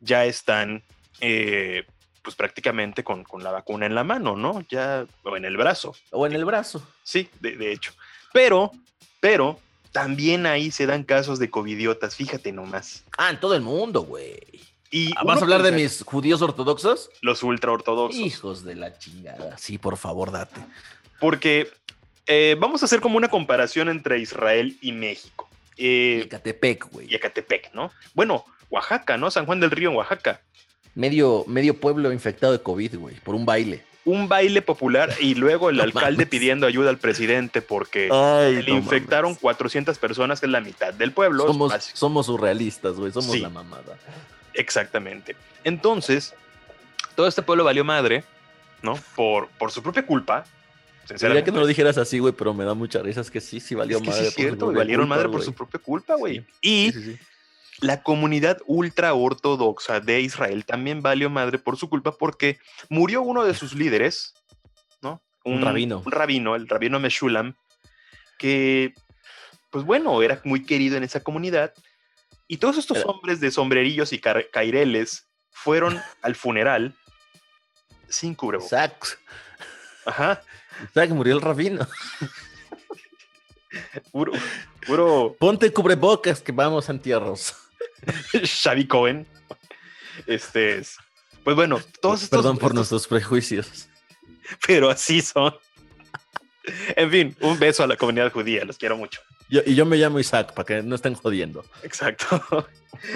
ya están... Eh, pues prácticamente con, con la vacuna en la mano, ¿no? Ya, o en el brazo. O en el brazo. Sí, de, de hecho. Pero, pero, también ahí se dan casos de covidiotas, fíjate nomás. Ah, en todo el mundo, güey. Y ¿Vas a hablar de mis judíos ortodoxos? Los ultraortodoxos. Hijos de la chingada. Sí, por favor, date. Porque eh, vamos a hacer como una comparación entre Israel y México. Eh, Ecatepec, güey. Y Ecatepec, ¿no? Bueno, Oaxaca, ¿no? San Juan del Río en Oaxaca. Medio, medio pueblo infectado de COVID, güey, por un baile. Un baile popular y luego el no alcalde mames. pidiendo ayuda al presidente porque Ay, le no infectaron mames. cuatrocientas personas, que es la mitad del pueblo. Somos, somos surrealistas, güey, somos sí, la mamada. Exactamente. Entonces, todo este pueblo valió madre, ¿no? Por, por su propia culpa. Sinceramente. Diría que no lo dijeras así, güey, pero me da mucha risa. Es que sí, sí valió es que madre. Sí, es cierto, por valieron culpa, madre por wey. su propia culpa, güey. Sí. Y... Sí, sí, sí. La comunidad ultra ortodoxa de Israel también valió madre por su culpa porque murió uno de sus líderes, ¿no? Un, un rabino. Un rabino, el rabino Meshulam, que, pues bueno, era muy querido en esa comunidad. Y todos estos era. hombres de sombrerillos y caireles fueron al funeral sin cubrebocas. Exacto. Ajá. Exacto, murió el rabino. Puro, puro. Ponte cubrebocas que vamos a entierros. Xavi Cohen. Este es. Pues bueno, todos estos. Perdón por estos, nuestros prejuicios. Pero así son. En fin, un beso a la comunidad judía, los quiero mucho. Yo, y yo me llamo Isaac, para que no estén jodiendo. Exacto.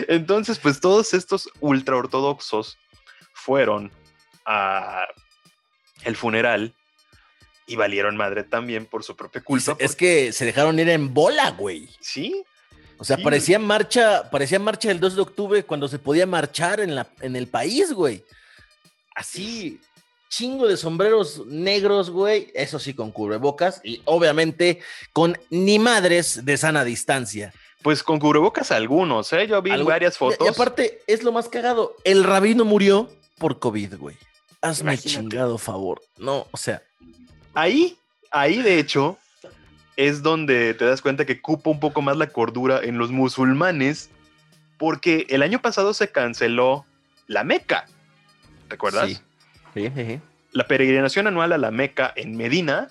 Entonces, pues todos estos ultraortodoxos fueron a el funeral y valieron madre también por su propia culpa. Es, porque... es que se dejaron ir en bola, güey. Sí. O sea, sí. parecía marcha, parecía marcha del dos de octubre cuando se podía marchar en, la, en el país, güey. Así, chingo de sombreros negros, güey. Eso sí, con cubrebocas y obviamente con ni madres de sana distancia. Pues con cubrebocas algunos, ¿eh? Yo vi Algo... varias fotos. Y, y aparte, es lo más cagado. El rabino murió por COVID, güey. Hazme Imagínate. chingado favor. No, o sea... Ahí, ahí de hecho, es donde te das cuenta que cupo un poco más la cordura en los musulmanes, porque el año pasado se canceló la Meca, ¿recuerdas? Sí, sí, sí. La peregrinación anual a la Meca en Medina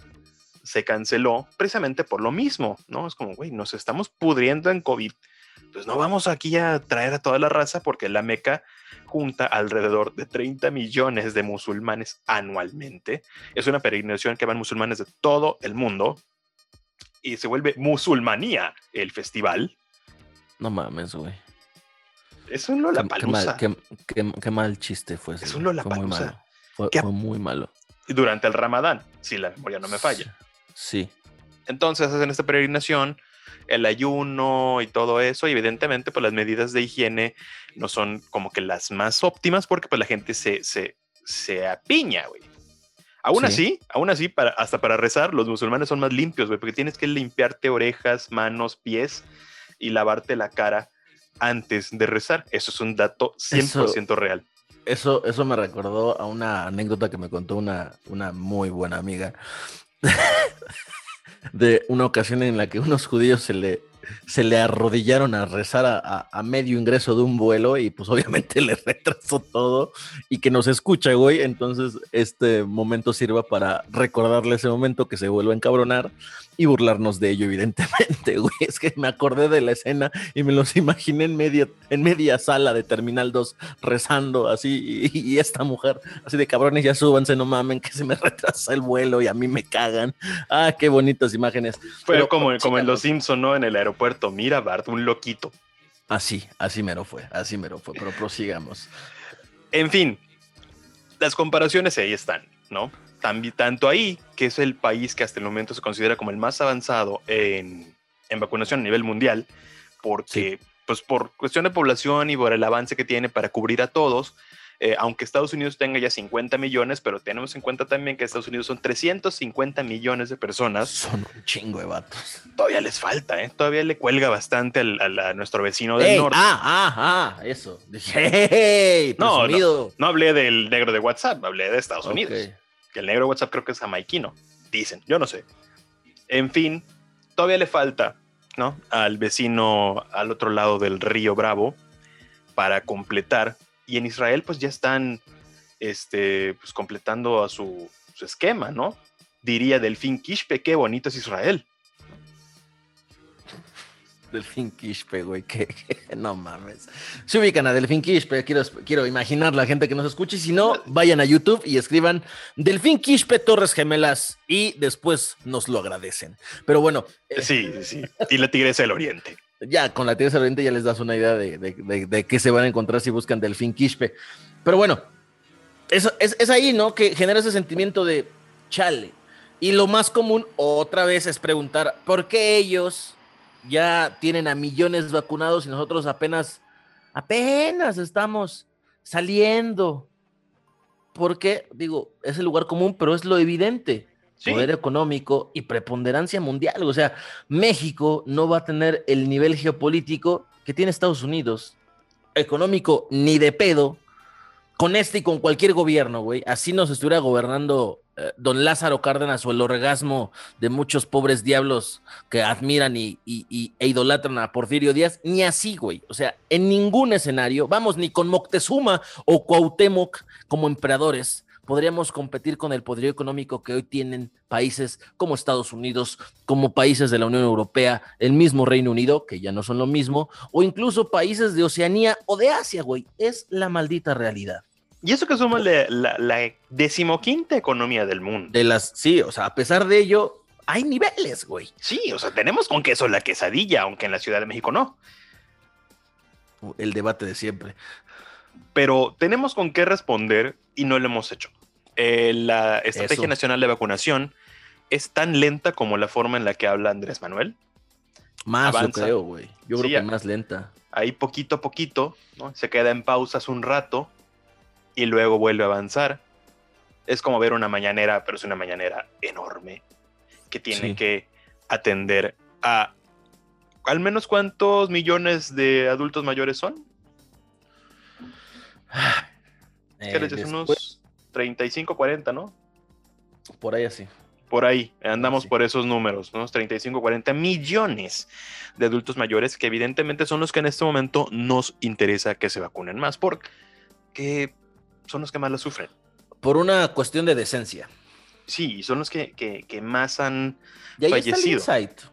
se canceló precisamente por lo mismo, ¿no? Es como, güey, nos estamos pudriendo en COVID, pues no vamos aquí a traer a toda la raza porque la Meca junta alrededor de treinta millones de musulmanes anualmente. Es una peregrinación que van musulmanes de todo el mundo y se vuelve musulmanía el festival. No mames, güey. Es un Lollapalooza. Qué, qué, qué, qué mal chiste fue ese. Es un Lollapalooza. Fue muy malo. Fue, fue muy malo. Durante el Ramadán, si la memoria no me falla. Sí. Entonces hacen esta peregrinación, el ayuno y todo eso, y evidentemente pues las medidas de higiene no son como que las más óptimas porque pues la gente se, se, se apiña, güey. Aún sí. así, aún así, para, hasta para rezar los musulmanes son más limpios, güey, porque tienes que limpiarte orejas, manos, pies y lavarte la cara antes de rezar. Eso es un dato cien por ciento eso, real. Eso, eso me recordó a una anécdota que me contó una, una muy buena amiga de una ocasión en la que unos judíos se le, se le arrodillaron a rezar a, a, a medio ingreso de un vuelo y pues obviamente le retrasó todo y que nos escucha, güey. Entonces este momento sirva para recordarle ese momento, que se vuelva a encabronar y burlarnos de ello, evidentemente, güey. Es que me acordé de la escena y me los imaginé en media, en media sala de Terminal dos rezando así y, y esta mujer así de cabrones, ya súbanse, no mamen, que se me retrasa el vuelo y a mí me cagan. Ah, qué bonitas imágenes. Fue Pero, como, como en Los Simpson, ¿no? En el aeropuerto, mira, Bart, un loquito. Así, así mero fue, así mero fue, pero prosigamos. En fin, las comparaciones ahí están, ¿no? También, tanto ahí, que es el país que hasta el momento se considera como el más avanzado en, en vacunación a nivel mundial, porque, sí. pues por cuestión de población y por el avance que tiene para cubrir a todos, eh, aunque Estados Unidos tenga ya cincuenta millones, pero tenemos en cuenta también que Estados Unidos son trescientos cincuenta millones de personas. Son un chingo de vatos. Todavía les falta, ¿eh? Todavía le cuelga bastante al, al, a nuestro vecino del hey, norte. Ah, ah, ah, eso. Hey, no, no, no hablé del negro de WhatsApp, hablé de Estados okay. Unidos. Que el negro de WhatsApp creo que es jamaiquino, dicen, yo no sé. En fin, todavía le falta, ¿no?, al vecino al otro lado del río Bravo para completar. Y en Israel pues ya están este, pues, completando a su, su esquema, ¿no? Diría Delfín Quispe, qué bonito es Israel. Delfín Quispe, güey, que, que no mames. Se ubican a Delfín Quispe, quiero, quiero imaginar la gente que nos escuche. Si no, vayan a YouTube y escriban Delfín Quispe Torres Gemelas y después nos lo agradecen. Pero bueno. Eh. Sí, sí. Y la Tigresa del Oriente. Ya, con la Tigresa del Oriente ya les das una idea de, de, de, de qué se van a encontrar si buscan Delfín Quispe. Pero bueno, eso, es, es ahí, ¿no?, que genera ese sentimiento de chale. Y lo más común, otra vez, es preguntar por qué ellos ya tienen a millones vacunados y nosotros apenas, apenas estamos saliendo. Porque, digo, es el lugar común, pero es lo evidente. Sí. Poder económico y preponderancia mundial. O sea, México no va a tener el nivel geopolítico que tiene Estados Unidos. Económico ni de pedo. Con este y con cualquier gobierno, güey. Así nos estuviera gobernando don Lázaro Cárdenas o el orgasmo de muchos pobres diablos que admiran y, y, y, e idolatran a Porfirio Díaz, ni así, güey. O sea, en ningún escenario, vamos, ni con Moctezuma o Cuauhtémoc como emperadores, podríamos competir con el poderío económico que hoy tienen países como Estados Unidos, como países de la Unión Europea, el mismo Reino Unido, que ya no son lo mismo, o incluso países de Oceanía o de Asia, güey. Es la maldita realidad. Y eso que somos la, la, la decimoquinta economía del mundo. De las, sí, o sea, a pesar de ello, hay niveles, güey. Sí, o sea, tenemos con queso la quesadilla, aunque en la Ciudad de México no. El debate de siempre. Pero tenemos con qué responder y no lo hemos hecho. Eh, la Estrategia eso. Nacional de Vacunación es tan lenta como la forma en la que habla Andrés Manuel. Más, avanza. Yo creo, güey. Yo sí, creo que más lenta. Ahí poquito a poquito, ¿no? Se queda en pausas un rato. Y luego vuelve a avanzar. Es como ver una mañanera, pero es una mañanera enorme que tiene sí. que atender a al menos cuántos millones de adultos mayores son. Eh, después, unos treinta y cinco, cuarenta, ¿no? Por ahí así. Por ahí, andamos sí. por esos números, unos treinta y cinco, cuarenta millones de adultos mayores que evidentemente son los que en este momento nos interesa que se vacunen más porque son los que más la sufren. Por una cuestión de decencia. Sí, son los que, que, que más han y ahí fallecido. Está el insight.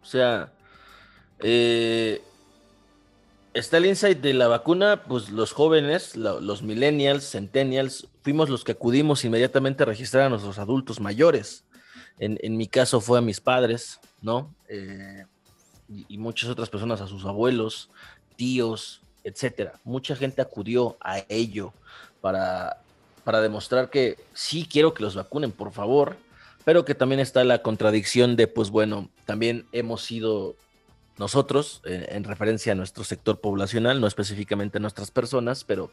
O sea, eh, está el insight de la vacuna, pues los jóvenes, la, los millennials, centennials, fuimos los que acudimos inmediatamente a registrar a nuestros adultos mayores. En, en mi caso fue a mis padres, ¿no? Eh, y, y muchas otras personas, a sus abuelos, tíos, etcétera. Mucha gente acudió a ello. Para, para demostrar que sí quiero que los vacunen, por favor, pero que también está la contradicción de, pues bueno, también hemos sido nosotros, en, en referencia a nuestro sector poblacional, no específicamente a nuestras personas, pero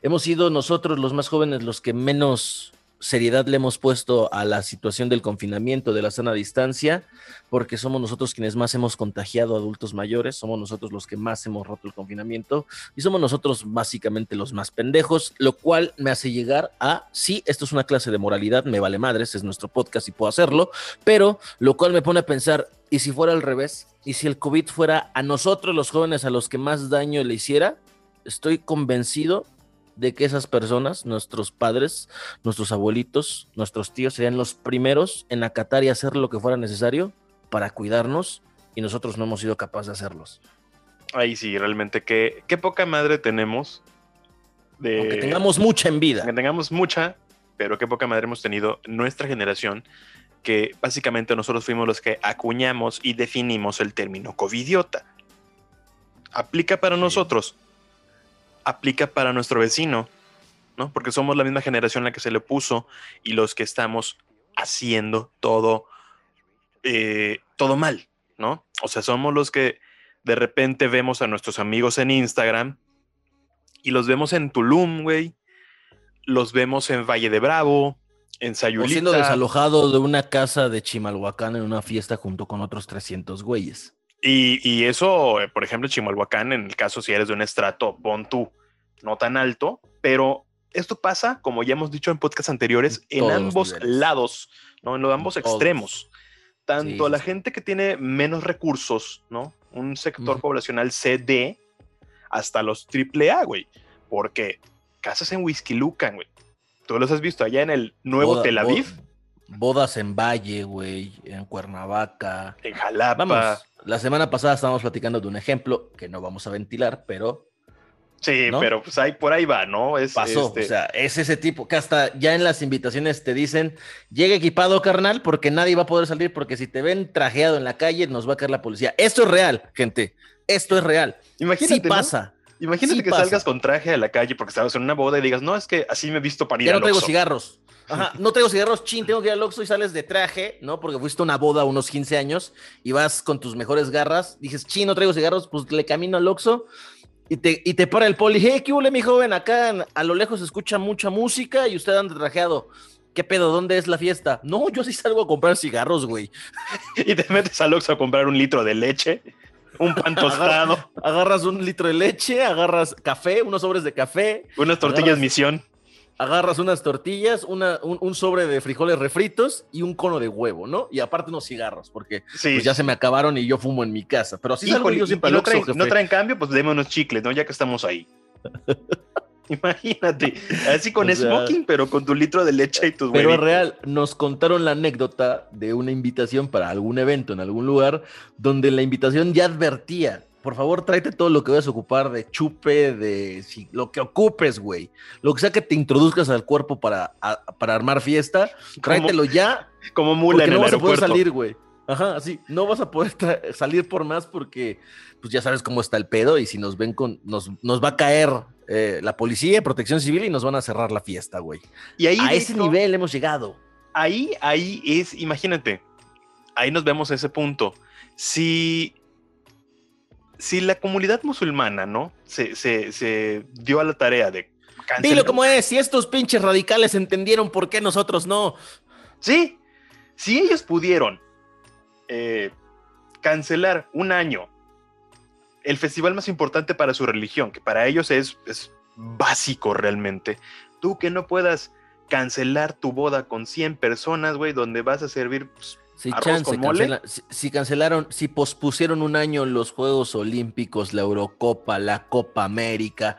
hemos sido nosotros los más jóvenes los que menos seriedad le hemos puesto a la situación del confinamiento, de la sana distancia, porque somos nosotros quienes más hemos contagiado a adultos mayores, somos nosotros los que más hemos roto el confinamiento y somos nosotros básicamente los más pendejos, lo cual me hace llegar a, sí, esto es una clase de moralidad, me vale madres, es nuestro podcast y puedo hacerlo, pero lo cual me pone a pensar, ¿y si fuera al revés? ¿Y si el COVID fuera a nosotros los jóvenes a los que más daño le hiciera? Estoy convencido de que esas personas, nuestros padres, nuestros abuelitos, nuestros tíos, serían los primeros en acatar y hacer lo que fuera necesario para cuidarnos y nosotros no hemos sido capaces de hacerlos. Ay, sí, realmente, qué, qué poca madre tenemos. De, aunque tengamos mucha en vida. Que tengamos mucha, pero qué poca madre hemos tenido nuestra generación, que básicamente nosotros fuimos los que acuñamos y definimos el término covidiota. Aplica para sí. nosotros. Aplica para nuestro vecino, ¿no? Porque somos la misma generación la que se le puso y los que estamos haciendo todo, eh, todo mal, ¿no? O sea, somos los que de repente vemos a nuestros amigos en Instagram y los vemos en Tulum, güey, los vemos en Valle de Bravo, en Sayulita. O siendo desalojado de una casa de Chimalhuacán en una fiesta junto con otros trescientos güeyes. Y, y eso, por ejemplo, Chimalhuacán, en el caso si eres de un estrato, pon tú, no tan alto, pero esto pasa, como ya hemos dicho en podcasts anteriores, en, en ambos lados, ¿no? En los ambos en extremos. Tanto sí, la sí. gente que tiene menos recursos, ¿no? Un sector uh-huh. poblacional C D, hasta los triple A, güey. Porque casas en Huixquilucan, güey. Tú los has visto allá en el nuevo Boda, Tel Aviv. Bod- bodas en Valle, güey, en Cuernavaca. En Jalapa. Vamos, la semana pasada estábamos platicando de un ejemplo que no vamos a ventilar, pero... Sí, ¿no? Pero pues ahí, por ahí va, ¿no? Es, Pasó, este... o sea, es ese tipo que hasta ya en las invitaciones te dicen, llega equipado, carnal, porque nadie va a poder salir, porque si te ven trajeado en la calle nos va a caer la policía. Esto es real, gente, esto es real. Imagínate, sí pasa. ¿No? Imagínate sí que pasa. Salgas con traje a la calle porque estabas en una boda y digas, no, es que así me he visto para ir al Oxxo. Ya no traigo cigarros. Ajá, no traigo cigarros, chin, tengo que ir al Oxxo y sales de traje, ¿no? Porque fuiste a una boda a unos quince años y vas con tus mejores garras, dices, chin, no traigo cigarros, pues le camino al Oxxo. Y te, y te para el poli, hey, ¿qué huele, mi joven? Acá a lo lejos se escucha mucha música y usted anda trajeado. ¿Qué pedo? ¿Dónde es la fiesta? No, yo sí salgo a comprar cigarros, güey. Y te metes al Oxxo a comprar un litro de leche, un pan tostado. Agarras, agarras un litro de leche, agarras café, unos sobres de café. Unas tortillas agarras, misión. Agarras unas tortillas, una, un, un sobre de frijoles refritos y un cono de huevo, ¿no? Y aparte unos cigarros, porque sí. pues ya se me acabaron y yo fumo en mi casa. Pero así salgo yo siempre al Oxxo, jefe. No traen cambio, pues deme unos chicles, ¿no? Ya que estamos ahí. Imagínate, así con o sea, smoking, pero con tu litro de leche y tus huevos. Pero real, nos contaron la anécdota de una invitación para algún evento en algún lugar, donde la invitación ya advertía, por favor, tráete todo lo que vayas a ocupar de chupe, de si, lo que ocupes, güey. Lo que sea que te introduzcas al cuerpo para, a, para armar fiesta, tráetelo como, ya. Como mula en el aeropuerto. Porque no vas a poder salir, güey. Ajá, sí, no vas a poder tra- salir por más porque pues ya sabes cómo está el pedo y si nos ven con... Nos, nos va a caer eh, la policía, protección civil y nos van a cerrar la fiesta, güey. Y ahí a ese dijo, nivel hemos llegado. Ahí, ahí es... Imagínate, ahí nos vemos a ese punto. Si... Si la comunidad musulmana, ¿no? Se, se, se dio a la tarea de cancelar. Dilo como es, si estos pinches radicales entendieron por qué nosotros no. Sí, si ellos pudieron eh, cancelar un año el festival más importante para su religión, que para ellos es, es básico realmente, tú que no puedas cancelar tu boda con cien personas, güey, donde vas a servir... Pues, Si, chance, cancela, si, si cancelaron, si pospusieron un año los Juegos Olímpicos, la Eurocopa, la Copa América,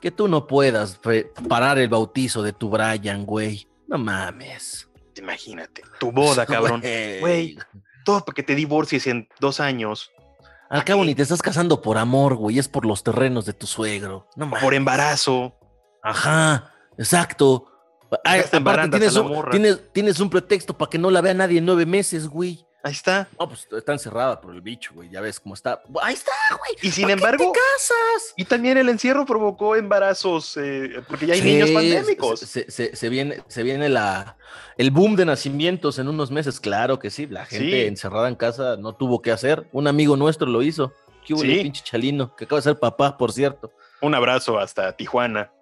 que tú no puedas pre- parar el bautizo de tu Brian, güey. No mames. Imagínate, tu boda, cabrón. Güey, güey, todo para que te divorcies en dos años. Al cabo ni te estás casando por amor, güey, es por los terrenos de tu suegro. No mames. Por embarazo. Ajá, exacto. Ay, aparte, tienes, un, tienes, tienes un pretexto para que no la vea nadie en nueve meses, güey. Ahí está. No, pues está encerrada por el bicho, güey. Ya ves cómo está. Ahí está, güey. Y sin embargo, te casas. Y también el encierro provocó embarazos, eh, porque ya hay sí, niños pandémicos. Se, se, se viene, se viene la, el boom de nacimientos en unos meses. Claro que sí. La gente sí. encerrada en casa no tuvo qué hacer. Un amigo nuestro lo hizo. Qué hubo sí. el pinche Chalino, que acaba de ser papá, por cierto. Un abrazo hasta Tijuana.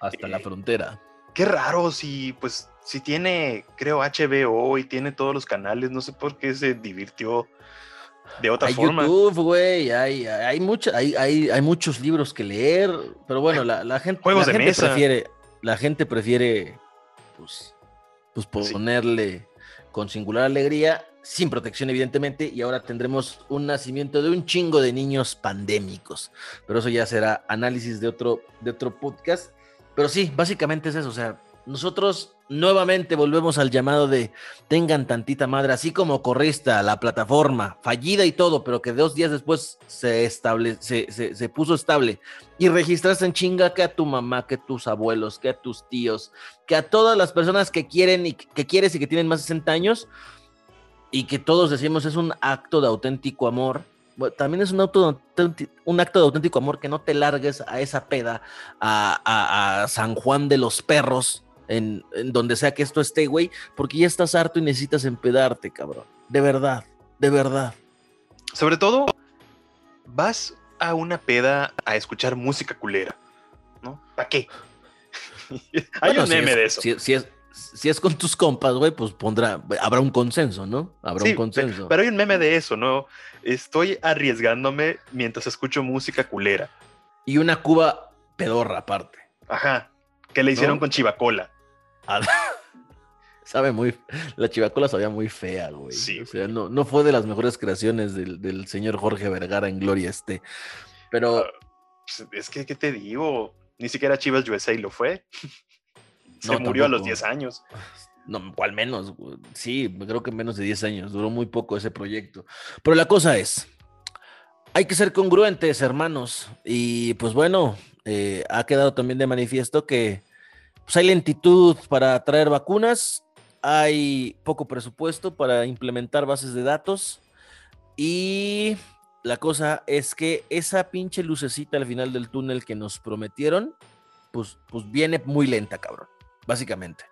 Hasta eh. la frontera. Qué raro, si pues si tiene, creo, H B O y tiene todos los canales, no sé por qué se divirtió de otra hay forma. YouTube, wey, hay YouTube, güey, hay mucha, hay, hay, hay muchos libros que leer, pero bueno, hay la, la gente, juegos la de gente mesa. prefiere, la gente prefiere pues, pues ponerle sí. con singular alegría, sin protección evidentemente, y ahora tendremos un nacimiento de un chingo de niños pandémicos, pero eso ya será análisis de otro, de otro podcast. Pero sí, básicamente es eso, o sea, nosotros nuevamente volvemos al llamado de tengan tantita madre, así como Corrista, la plataforma, fallida y todo, pero que dos días después se, estable, se, se, se puso estable y registraste en chinga que a tu mamá, que a tus abuelos, que a tus tíos, que a todas las personas que quieren y que quieres y que tienen más de sesenta años y que todos decimos es un acto de auténtico amor. También es un, auto, un acto de auténtico amor que no te largues a esa peda, a, a, a San Juan de los Perros, en, en donde sea que esto esté, güey, porque ya estás harto y necesitas empedarte, cabrón. De verdad, de verdad. Sobre todo, vas a una peda a escuchar música culera, ¿no? ¿Para qué? Hay bueno, un si meme es, de eso. Si, si, es, si es con tus compas, güey, pues pondrá, habrá un consenso, ¿no? Habrá sí, un consenso. Pero, pero hay un meme de eso, ¿no? Estoy arriesgándome mientras escucho música culera. Y una cuba pedorra aparte. Ajá, que le hicieron ¿no? con chivacola. Ah, sabe muy... La chivacola sabía muy fea, güey. Sí, o sea, no, no fue de las mejores creaciones del, del señor Jorge Vergara en gloria este. Pero... Uh, es que, ¿qué te digo? Ni siquiera Chivas U S A lo fue. Se no, murió tampoco. A los diez años. No, al menos. Sí, creo que menos de diez años. Duró muy poco ese proyecto. Pero la cosa es... Hay que ser congruentes, hermanos. Y pues bueno, eh, ha quedado también de manifiesto que pues, hay lentitud para traer vacunas. Hay poco presupuesto para implementar bases de datos y la cosa es que esa pinche lucecita al final del túnel que nos prometieron, pues, pues viene muy lenta, cabrón, básicamente.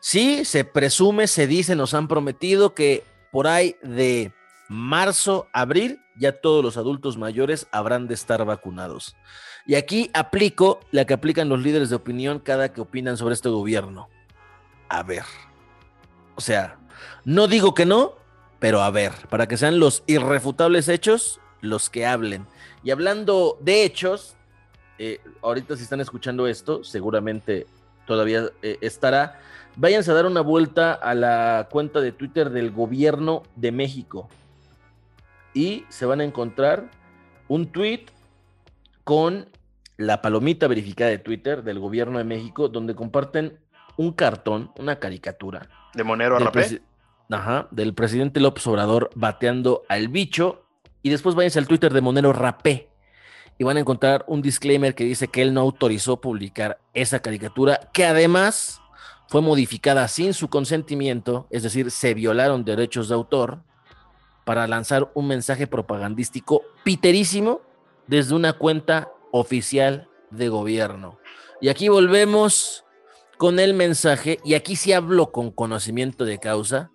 Sí, se presume, se dice, nos han prometido que por ahí de marzo, abril, ya todos los adultos mayores habrán de estar vacunados. Y aquí aplico la que aplican los líderes de opinión cada que opinan sobre este gobierno. A ver... O sea, no digo que no, pero a ver, para que sean los irrefutables hechos los que hablen. Y hablando de hechos, eh, ahorita si están escuchando esto, seguramente todavía eh, estará. Váyanse a dar una vuelta a la cuenta de Twitter del Gobierno de México y se van a encontrar un tweet con la palomita verificada de Twitter del Gobierno de México, donde comparten un cartón, una caricatura. ¿De Monero Rapé? Ajá, del presidente López Obrador bateando al bicho. Y después váyanse al Twitter de Monero Rapé y van a encontrar un disclaimer que dice que él no autorizó publicar esa caricatura, que además fue modificada sin su consentimiento, es decir, se violaron derechos de autor para lanzar un mensaje propagandístico piterísimo desde una cuenta oficial de gobierno. Y aquí volvemos... con el mensaje, y aquí sí hablo con conocimiento de causa,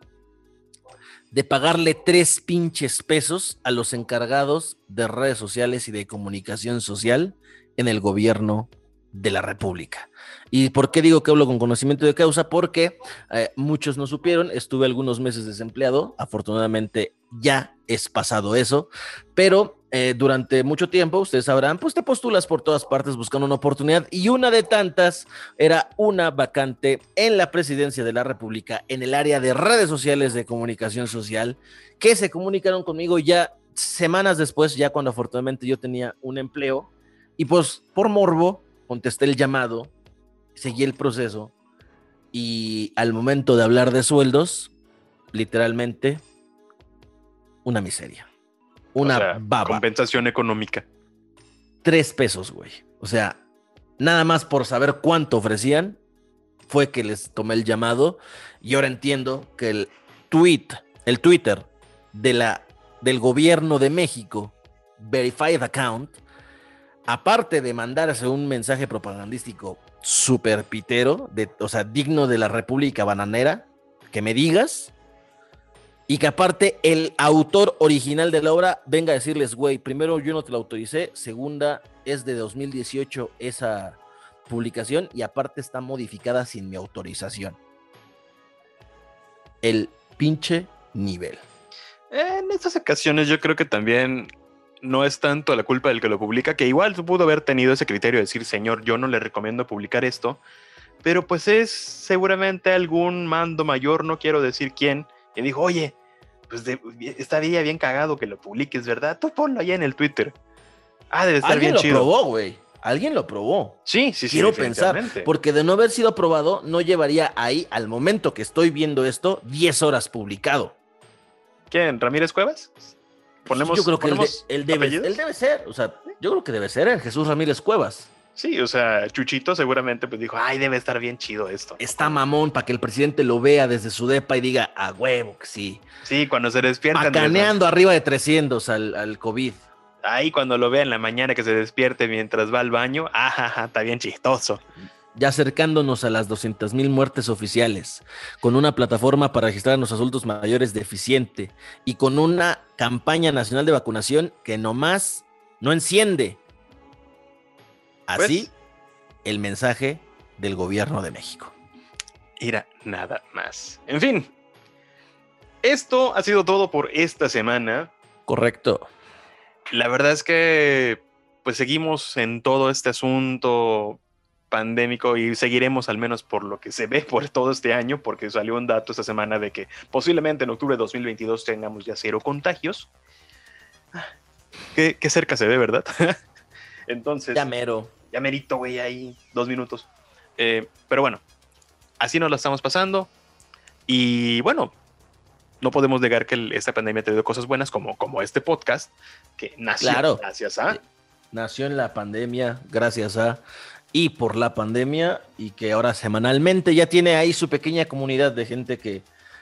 de pagarle tres pinches pesos a los encargados de redes sociales y de comunicación social en el gobierno de la República. ¿Y por qué digo que hablo con conocimiento de causa? Porque eh, muchos no supieron, estuve algunos meses desempleado, afortunadamente ya es pasado eso, pero... Eh, durante mucho tiempo, ustedes sabrán, pues te postulas por todas partes buscando una oportunidad y una de tantas era una vacante en la presidencia de la República en el área de redes sociales de comunicación social que se comunicaron conmigo ya semanas después, ya cuando afortunadamente yo tenía un empleo y pues por morbo contesté el llamado, seguí el proceso y al momento de hablar de sueldos, literalmente una miseria. Una o sea, baba. Compensación económica. Tres pesos, güey. O sea, nada más por saber cuánto ofrecían fue que les tomé el llamado y ahora entiendo que el tweet, el Twitter de la, del Gobierno de México, Verified Account, aparte de mandarse un mensaje propagandístico súper pitero, de, o sea, digno de la República Bananera, que me digas... Y que aparte el autor original de la obra venga a decirles, güey, primero yo no te la autoricé, segunda es de dos mil dieciocho esa publicación y aparte está modificada sin mi autorización. El pinche nivel. En estas ocasiones yo creo que también no es tanto la culpa del que lo publica, que igual pudo haber tenido ese criterio de decir, señor, yo no le recomiendo publicar esto, pero pues es seguramente algún mando mayor, no quiero decir quién, y dijo, oye, pues de, está bien, bien cagado que lo publiques, ¿verdad? Tú ponlo allá en el Twitter. Ah, debe estar ¿Alguien bien chido. Alguien lo probó, güey. Alguien lo probó. Sí, sí, sí. Quiero pensar, porque de no haber sido aprobado, no llevaría ahí, al momento que estoy viendo esto, diez horas publicado. ¿Quién? ¿Ramírez Cuevas? Ponemos, yo creo que ponemos él, de, él, debe, él debe ser, o sea, yo creo que debe ser el Jesús Ramírez Cuevas. Sí, o sea, Chuchito seguramente pues dijo, ay, debe estar bien chido esto. Está mamón para que el presidente lo vea desde su depa y diga, a huevo que sí. Sí, cuando se despierta. Macaneando arriba de trescientos al, al COVID. Ahí cuando lo vea en la mañana que se despierte mientras va al baño, ajaja, está bien chistoso. Ya acercándonos a las doscientas mil muertes oficiales, con una plataforma para registrar a los adultos mayores deficiente y con una campaña nacional de vacunación que nomás no enciende. Así, pues, el mensaje del gobierno de México. Era nada más. En fin, esto ha sido todo por esta semana. Correcto. La verdad es que pues seguimos en todo este asunto pandémico y seguiremos, al menos por lo que se ve, por todo este año, porque salió un dato esta semana de que posiblemente en octubre de dos mil veintidós tengamos ya cero contagios. Qué, qué cerca se ve, ¿verdad? Entonces... Ya mero. Ya merito, güey, ahí dos minutos. Eh, pero bueno, así nos la estamos pasando. Y bueno, no podemos negar que el, esta pandemia ha tenido cosas buenas, como, como este podcast, que nació claro. gracias a... Nació en la pandemia, gracias a... y por la pandemia, y que ahora semanalmente ya tiene ahí su pequeña comunidad de gente que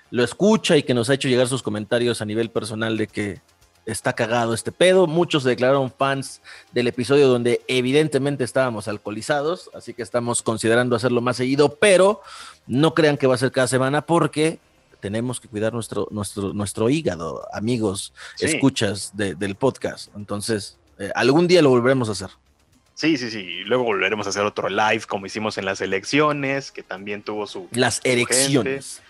lo escucha y que nos ha hecho llegar sus comentarios a nivel personal de que está cagado este pedo. Muchos se declararon fans del episodio donde evidentemente estábamos alcoholizados, así que estamos considerando hacerlo más seguido, pero no crean que va a ser cada semana porque tenemos que cuidar nuestro, nuestro, nuestro hígado, amigos, sí. escuchas de, del podcast. Entonces, eh, algún día lo volveremos a hacer. Sí, sí, sí. Luego volveremos a hacer otro live como hicimos en las elecciones, que también tuvo su... Las elecciones.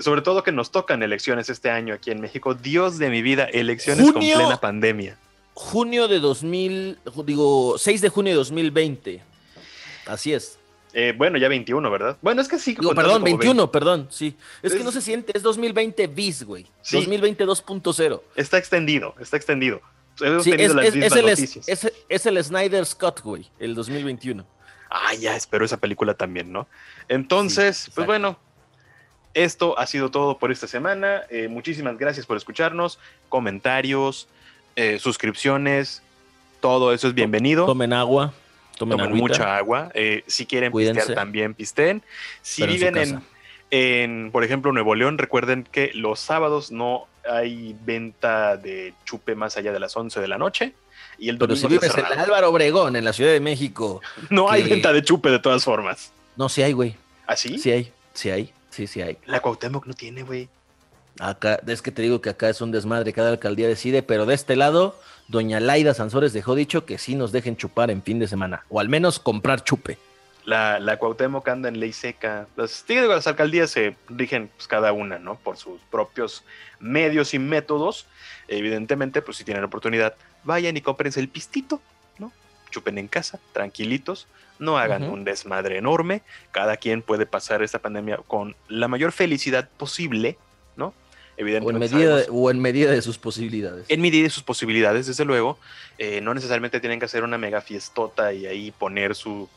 Sobre todo que nos tocan elecciones este año aquí en México. Dios de mi vida, elecciones junio, con plena pandemia. Junio de dos mil... Digo, seis de junio de dos mil veinte. Así es. Eh, bueno, ya veintiuno, ¿verdad? Bueno, es que sí. Digo, perdón, veintiuno, veinte. Perdón, sí. Es, es que no se siente, es dos mil veinte bis, güey. Sí. dos mil veinte dos punto cero. Está extendido, está extendido. Sí, es, es, es, el, es, es el Snyder Scott, güey, el dos mil veintiuno. Ah, ya, espero esa película también, ¿no? Entonces, sí, pues bueno, esto ha sido todo por esta semana. Eh, muchísimas gracias por escucharnos. Comentarios, eh, suscripciones, todo eso es bienvenido. Tomen agua. Tomen, tomen mucha agua. Eh, si quieren Cuídense. pistear, también pisteen. Si Pero viven en, en, en, por ejemplo, Nuevo León, recuerden que los sábados no... hay venta de chupe más allá de las once de la noche. Y el domingo. Pero si vives en Álvaro Obregón, en la Ciudad de México. No que... hay venta de chupe de todas formas. No, sí hay, güey. ¿Ah, sí? Sí hay, sí hay, sí, sí hay. La Cuauhtémoc no tiene, güey. Acá, es que te digo que acá es un desmadre, cada alcaldía decide, pero de este lado, doña Laida Sansores dejó dicho que sí nos dejen chupar en fin de semana, o al menos comprar chupe. La, la Cuauhtémoc anda en ley seca. Las, digo, las alcaldías se rigen pues, cada una, ¿no? Por sus propios medios y métodos. Evidentemente, pues si tienen la oportunidad, vayan y cómprense el pistito, ¿no? Chupen en casa, tranquilitos, no hagan uh-huh. un desmadre enorme. Cada quien puede pasar esta pandemia con la mayor felicidad posible, ¿no? Evidentemente, o, en medida de, o en medida de sus posibilidades. En medida de sus posibilidades, desde luego. Eh, no necesariamente tienen que hacer una mega fiestota y ahí poner su...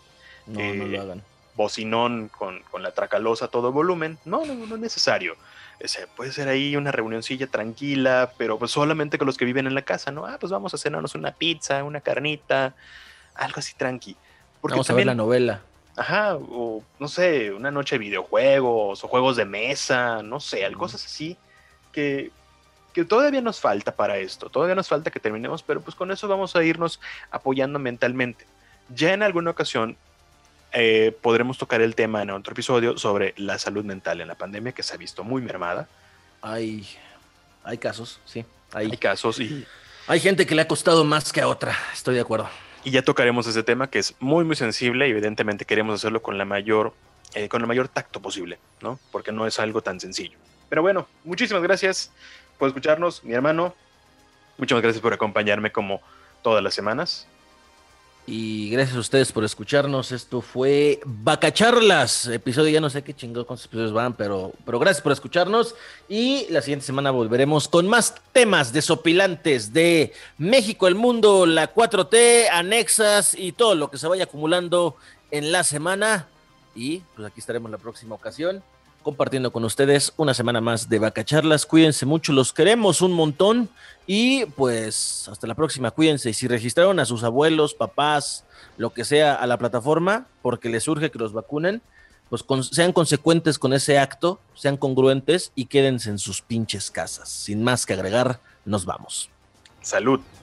No, eh, no lo hagan. Bocinón con, con la tracalosa a todo volumen. No, no, no es necesario. O sea, puede ser ahí una reunioncilla tranquila, pero pues solamente con los que viven en la casa, ¿no? Ah, pues vamos a cenarnos una pizza, una carnita, algo así tranqui. Porque vamos también, a ver la novela. Ajá, o no sé, una noche de videojuegos o juegos de mesa, no sé, mm. cosas así que, que todavía nos falta para esto. Todavía nos falta que terminemos, pero pues con eso vamos a irnos apoyando mentalmente. Ya en alguna ocasión Eh, podremos tocar el tema en otro episodio sobre la salud mental en la pandemia, que se ha visto muy mermada. Hay, hay casos, sí. Hay, hay casos y... Hay gente que le ha costado más que a otra, estoy de acuerdo. Y ya tocaremos ese tema que es muy, muy sensible y evidentemente queremos hacerlo con la mayor, eh, con el mayor tacto posible, ¿no? Porque no es algo tan sencillo. Pero bueno, muchísimas gracias por escucharnos, mi hermano. Muchas gracias por acompañarme como todas las semanas. Y gracias a ustedes por escucharnos. Esto fue Bacacharlas, episodio, ya no sé qué chingón cuántos episodios van, pero, pero gracias por escucharnos. Y la siguiente semana volveremos con más temas desopilantes de México, el mundo, la cuatro T, anexas y todo lo que se vaya acumulando en la semana. Y pues aquí estaremos la próxima ocasión compartiendo con ustedes una semana más de Bacacharlas. Cuídense mucho, los queremos un montón y pues hasta la próxima, cuídense. Y si registraron a sus abuelos, papás, lo que sea, a la plataforma porque les urge que los vacunen, pues con, sean consecuentes con ese acto, sean congruentes y quédense en sus pinches casas. Sin más que agregar, nos vamos. Salud.